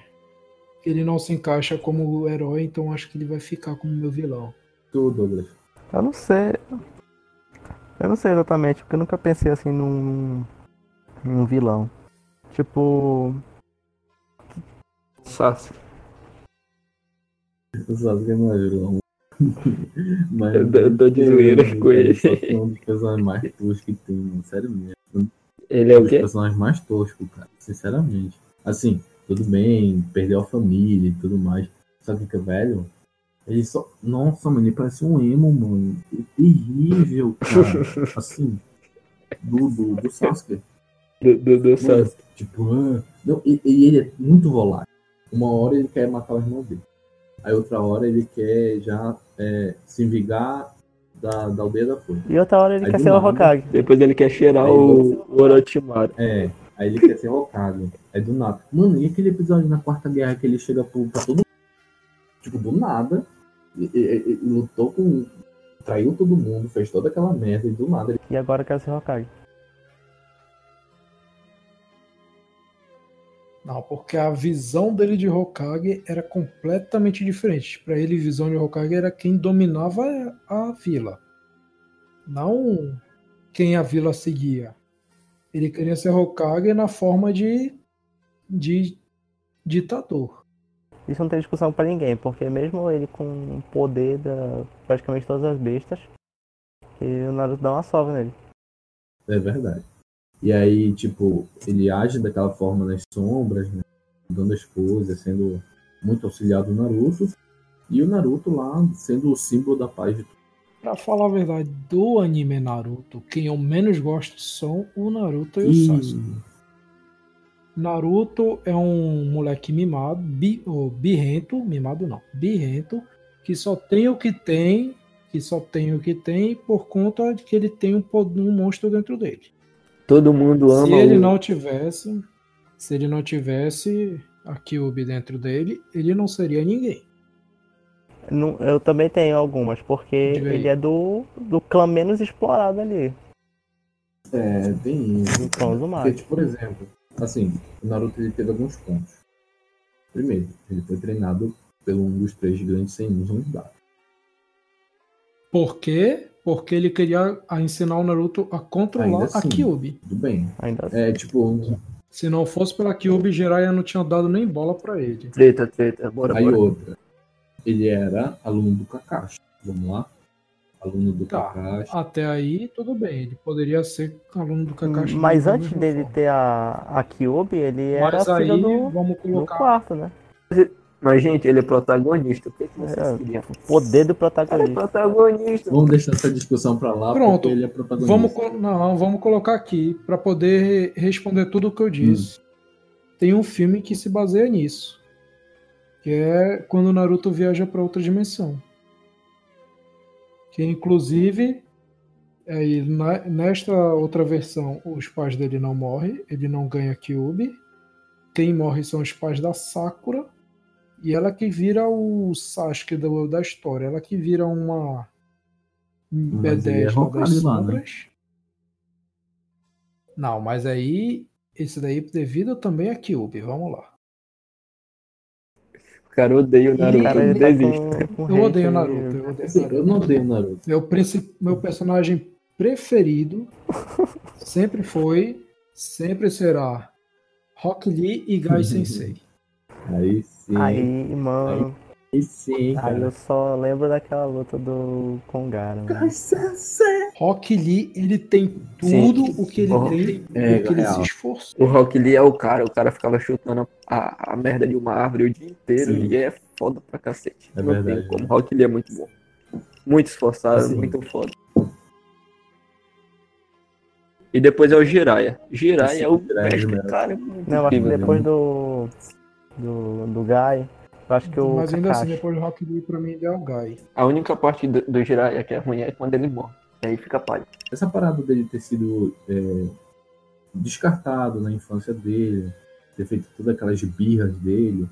Ele não se encaixa como herói, então acho que ele vai ficar como meu vilão. Tu, Douglas? Eu não sei exatamente, porque eu nunca pensei assim num vilão. Tipo... Sasuke. O Sasuke não é vilão. Mas eu tô de zoeira com ele. É um dos personagens mais toscos que tem, mano. Sério mesmo. Ele é o quê? Um dos personagens mais toscos, cara. Sinceramente. Assim, tudo bem, perdeu a família e tudo mais. Só que velho, ele só... Nossa, mano, ele parece um emo, mano. É terrível, cara. Assim, do Sasuke. Do Sasuke. Tipo, não, e ele é muito volátil. Uma hora ele quer matar os irmãos dele. Aí outra hora ele quer já se vingar da aldeia da Folha. E outra hora ele quer ser o Hokage. Depois ele quer cheirar o Orochimaru. É, aí ele quer ser o Hokage. Aí do nada. Mano, e aquele episódio na Quarta Guerra que ele chega pra todo mundo? Tipo, do nada. E lutou com... Traiu todo mundo, fez toda aquela merda e do nada. Ele... E agora quer ser o Hokage. Não, porque a visão dele de Hokage era completamente diferente. Para ele, a visão de Hokage era quem dominava a vila. Não quem a vila seguia. Ele queria ser Hokage na forma de ditador. Isso não tem discussão para ninguém, porque mesmo ele com o poder da praticamente todas as bestas, o Naruto dá uma sova nele. É verdade. E aí, tipo, ele age daquela forma nas sombras, né? Mudando as coisas, sendo muito auxiliado do Naruto. E o Naruto lá sendo o símbolo da paz de tudo. Pra falar a verdade, do anime Naruto, quem eu menos gosto são o Naruto e o Sasuke. Naruto é um moleque mimado, birrento, que só tem o que tem, por conta de que ele tem um monstro dentro dele. Todo mundo ama. Se ele não tivesse a Kyuubi dentro dele, ele não seria ninguém. Não, eu também tenho algumas, porque ele é do clã menos explorado ali. É, tem isso. Então, porque, por exemplo, assim, o Naruto ele teve alguns pontos. Primeiro, ele foi treinado pelo um dos três grandes senins unidados. Por quê? Porque ele queria ensinar o Naruto a controlar assim, a Kyuubi. Tudo bem. Ainda assim. É, tipo... Se não fosse pela Kyuubi, Jiraiya não tinha dado nem bola pra ele. Treta. Bora. Outra. Ele era aluno do Kakashi. Vamos lá? Aluno do Kakashi. Até aí, tudo bem. Ele poderia ser aluno do Kakashi. Mas antes dele ter a Kyuubi, ele era filho do quarto, né? Mas, gente, ele é protagonista. O que vocês queriam? O poder do protagonista. Ele é protagonista. Vamos deixar essa discussão pra lá. Pronto. Ele é protagonista. Vamos colocar aqui pra poder responder tudo o que eu disse. Tem um filme que se baseia nisso. Que é quando o Naruto viaja pra outra dimensão. Que, inclusive, nesta outra versão, os pais dele não morrem. Ele não ganha Kyuubi. Quem morre são os pais da Sakura. E ela que vira o Sasuke da história. Ela que vira uma B10 das sombras. Não, mas aí... Esse daí devido também a Kyuubi. Vamos lá. Cara, eu odeio o Naruto. Cara, ele desiste. Eu odeio o Naruto. Eu não odeio o Naruto. Meu personagem preferido sempre foi, sempre será Rock Lee e Gai Sensei. Aí sim. Aí, mano. Aí sim, cara. Aí eu só lembro daquela luta do Kongara. Rock Lee, ele tem tudo sim, o que ele tem, o que ele se esforçou. O Rock Lee é o cara ficava chutando a merda de uma árvore o dia inteiro. Sim. E é foda pra cacete. É verdade. O Rock Lee é muito bom. Muito esforçado, assim. Muito foda. E depois é o Jiraiya. Jiraiya é o mestre, cara. Não, acho que depois do Gai, eu acho que o Mas ainda Kakashi. Assim, depois do Rock Lee, pra mim, ainda é o Gai. A única parte do Jiraiya que é ruim é quando ele morre. Aí fica palha. Essa parada dele ter sido descartado na infância dele, ter feito todas aquelas birras dele,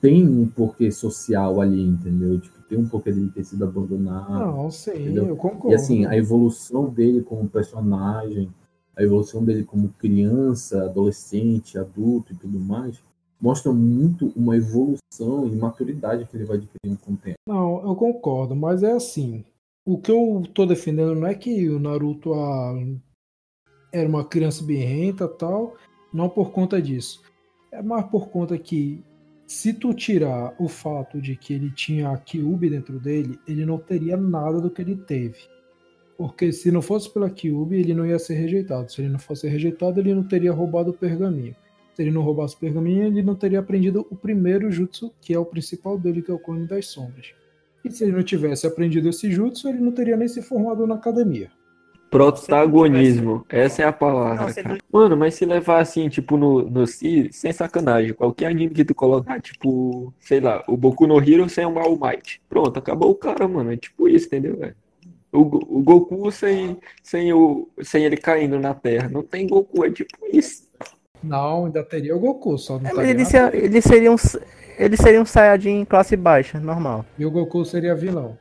tem um porquê social ali, entendeu? Tipo, tem um porquê dele ter sido abandonado. Não, sei, entendeu? Eu concordo. E assim, a evolução dele como personagem, a evolução dele como criança, adolescente, adulto e tudo mais... mostra muito uma evolução e maturidade que ele vai adquirindo com o tempo. Não, eu concordo, mas é assim. O que eu tô defendendo não é que o Naruto era uma criança birrenta e tal, não por conta disso. É mais por conta que, se tu tirar o fato de que ele tinha a Kyuubi dentro dele, ele não teria nada do que ele teve. Porque se não fosse pela Kyuubi, ele não ia ser rejeitado. Se ele não fosse rejeitado, ele não teria roubado o pergaminho. Se ele não roubasse o pergaminho, ele não teria aprendido o primeiro jutsu, que é o principal dele, que é o clone das sombras. E se ele não tivesse aprendido esse jutsu, ele não teria nem se formado na academia. Protagonismo. Essa é a palavra, cara. Mano, mas se levar assim, tipo, sem sacanagem, qualquer anime que tu colocar, tipo, sei lá, o Boku no Hero sem o All Might. Pronto, acabou o cara, mano. É tipo isso, entendeu, velho? O Goku sem ele caindo na terra. Não tem Goku, é tipo isso. Não, ainda teria o Goku, só não estaria nada. Ele seria um Saiyajin classe baixa, normal. E o Goku seria vilão.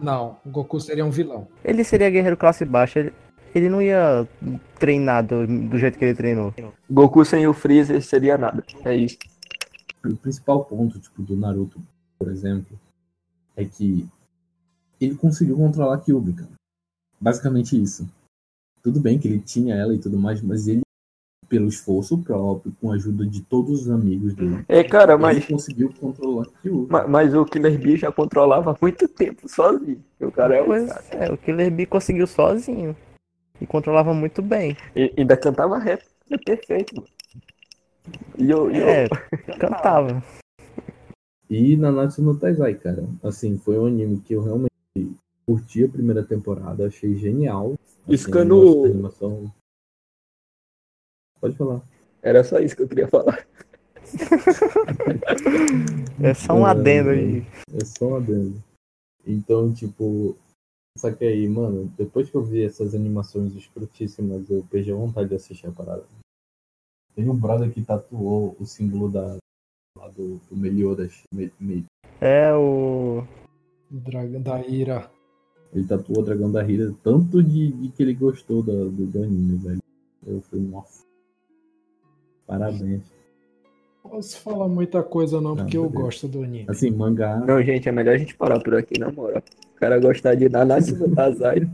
Não, o Goku seria um vilão. Ele seria guerreiro classe baixa, ele não ia treinar do jeito que ele treinou. Goku sem o Freezer seria nada, é isso. O principal ponto tipo, do Naruto, por exemplo, é que ele conseguiu controlar a Kyuubi, cara. Basicamente isso. Tudo bem que ele tinha ela e tudo mais, mas ele pelo esforço próprio, com a ajuda de todos os amigos dele. É, cara, mas... ele conseguiu controlar aquilo. Mas o Killer Bee já controlava há muito tempo, sozinho. O cara é o cara. É, o Killer Bee conseguiu sozinho. E controlava muito bem. E ainda cantava rap. É perfeito, mano. Cantava. E Nanatsu no Taizai, cara. Assim, foi um anime que eu realmente curti a primeira temporada. Achei genial. Assim, a animação... Pode falar. Era só isso que eu queria falar. É só um adendo aí. É só um adendo. Então, tipo... Só que aí, mano, depois que eu vi essas animações escrotíssimas, eu perdi a vontade de assistir a parada. Tem um brother que tatuou o símbolo lá do Meliodas. É o... Dragão da Ira. Ele tatuou o Dragão da Ira tanto de que ele gostou do anime, velho. Eu falei, nossa. Parabéns. Não posso falar muita coisa não, porque eu gosto do anime. Assim, mangá... Não, gente, é melhor a gente parar por aqui, na moral. cara gostar de Nanatsu no Taizai.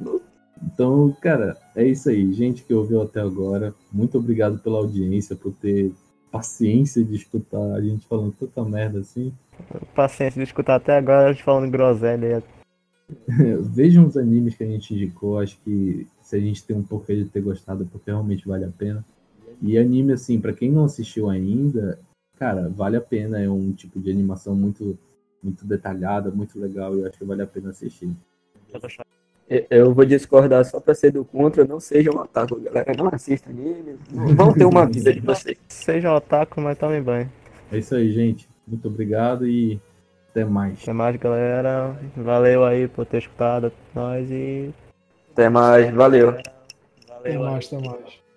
Então, cara, é isso aí. Gente que ouviu até agora, muito obrigado pela audiência, por ter paciência de escutar a gente falando tanta merda assim. Paciência de escutar até agora a gente falando groselha. Vejam os animes que a gente indicou, acho que se a gente tem um pouco de ter gostado, porque realmente vale a pena. E anime, assim, pra quem não assistiu ainda, cara, vale a pena. É um tipo de animação muito, muito detalhada, muito legal, e eu acho que vale a pena assistir. Eu vou discordar só pra ser do contra, não seja um otaku, galera. Não assista anime, vão ter uma vida de vocês. Seja um otaku, mas tome banho. É isso aí, gente. Muito obrigado e até mais. Até mais, galera. Valeu aí por ter escutado nós e... Até mais, valeu. Valeu. Até mais, até mais.